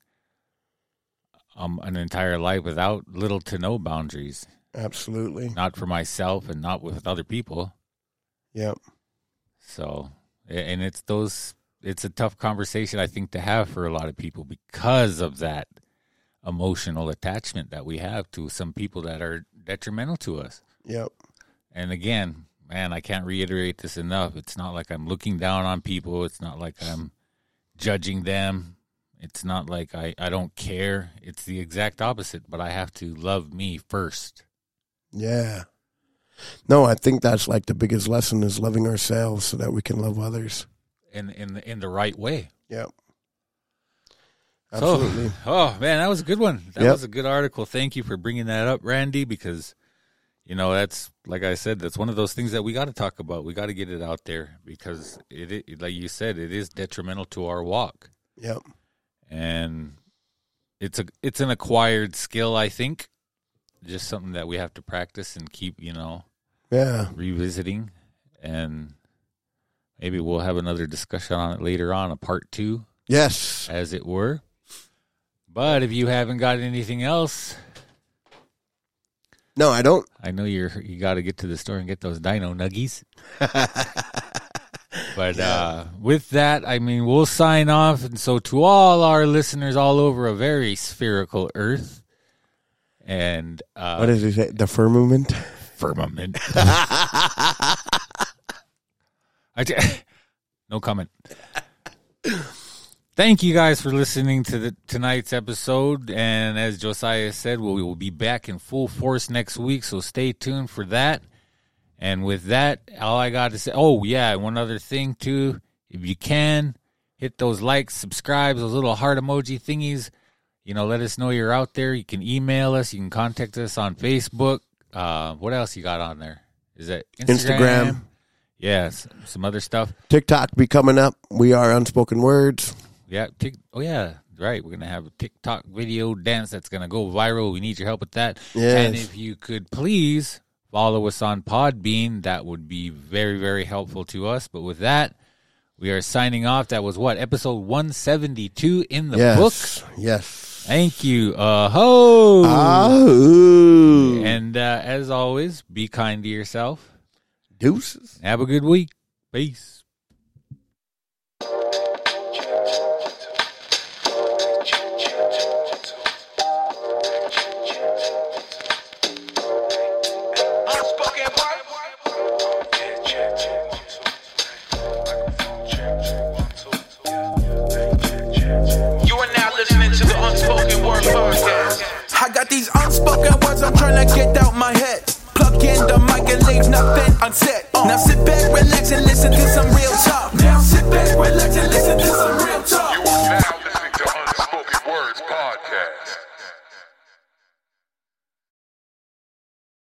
um, an entire life without little to no boundaries. Absolutely. Not for myself and not with other people. Yep. So, and it's those, it's a tough conversation, I think, to have for a lot of people because of that emotional attachment that we have to some people that are detrimental to us. Yep. And again, man, I can't reiterate this enough. It's not like I'm looking down on people. It's not like I'm judging them. It's not like I, I don't care. It's the exact opposite, but I have to love me first. Yeah. No, I think that's like the biggest lesson, is loving ourselves so that we can love others. In, in, the, in the right way. Yep. Absolutely. So, oh, man, that was a good one. That yep. was a good article. Thank you for bringing that up, Randy, because, you know, that's, like I said, that's one of those things that we got to talk about. We got to get it out there because, it, it, like you said, it is detrimental to our walk. Yep. And it's a it's an acquired skill, I think, just something that we have to practice and keep, you know, yeah, revisiting. And maybe we'll have another discussion on it later on, a part two. Yes. As it were. But if you haven't got anything else, no, I don't. I know you're. You got to get to the store and get those dino nuggies. But yeah. uh, with that, I mean, we'll sign off. And so, to all our listeners all over a very spherical Earth, and uh, what does he say? The fur movement. firmament. I t- no comment. Thank you guys for listening to the, tonight's episode. And as Josiah said, we will be back in full force next week. So stay tuned for that. And with that, all I got to say, oh, yeah, one other thing, too. If you can, hit those likes, subscribes, those little heart emoji thingies. You know, let us know you're out there. You can email us. You can contact us on Facebook. Uh, what else you got on there? Is that Instagram? Instagram. Yeah, some, some other stuff. TikTok be coming up. We are Unspoken Words. Yeah. Tick, oh, yeah. Right. We're going to have a TikTok video dance that's going to go viral. We need your help with that. Yes. And if you could please follow us on Podbean, that would be very, very helpful to us. But with that, we are signing off. That was what? Episode one seventy-two in the yes. book? Yes. Thank you. Uh-ho. Ah-hoo. And uh, as always, be kind to yourself. Deuces. Have a good week. Peace. I got these unspoken words I'm trying to get out my head. Plug in the mic and leave nothing unsaid.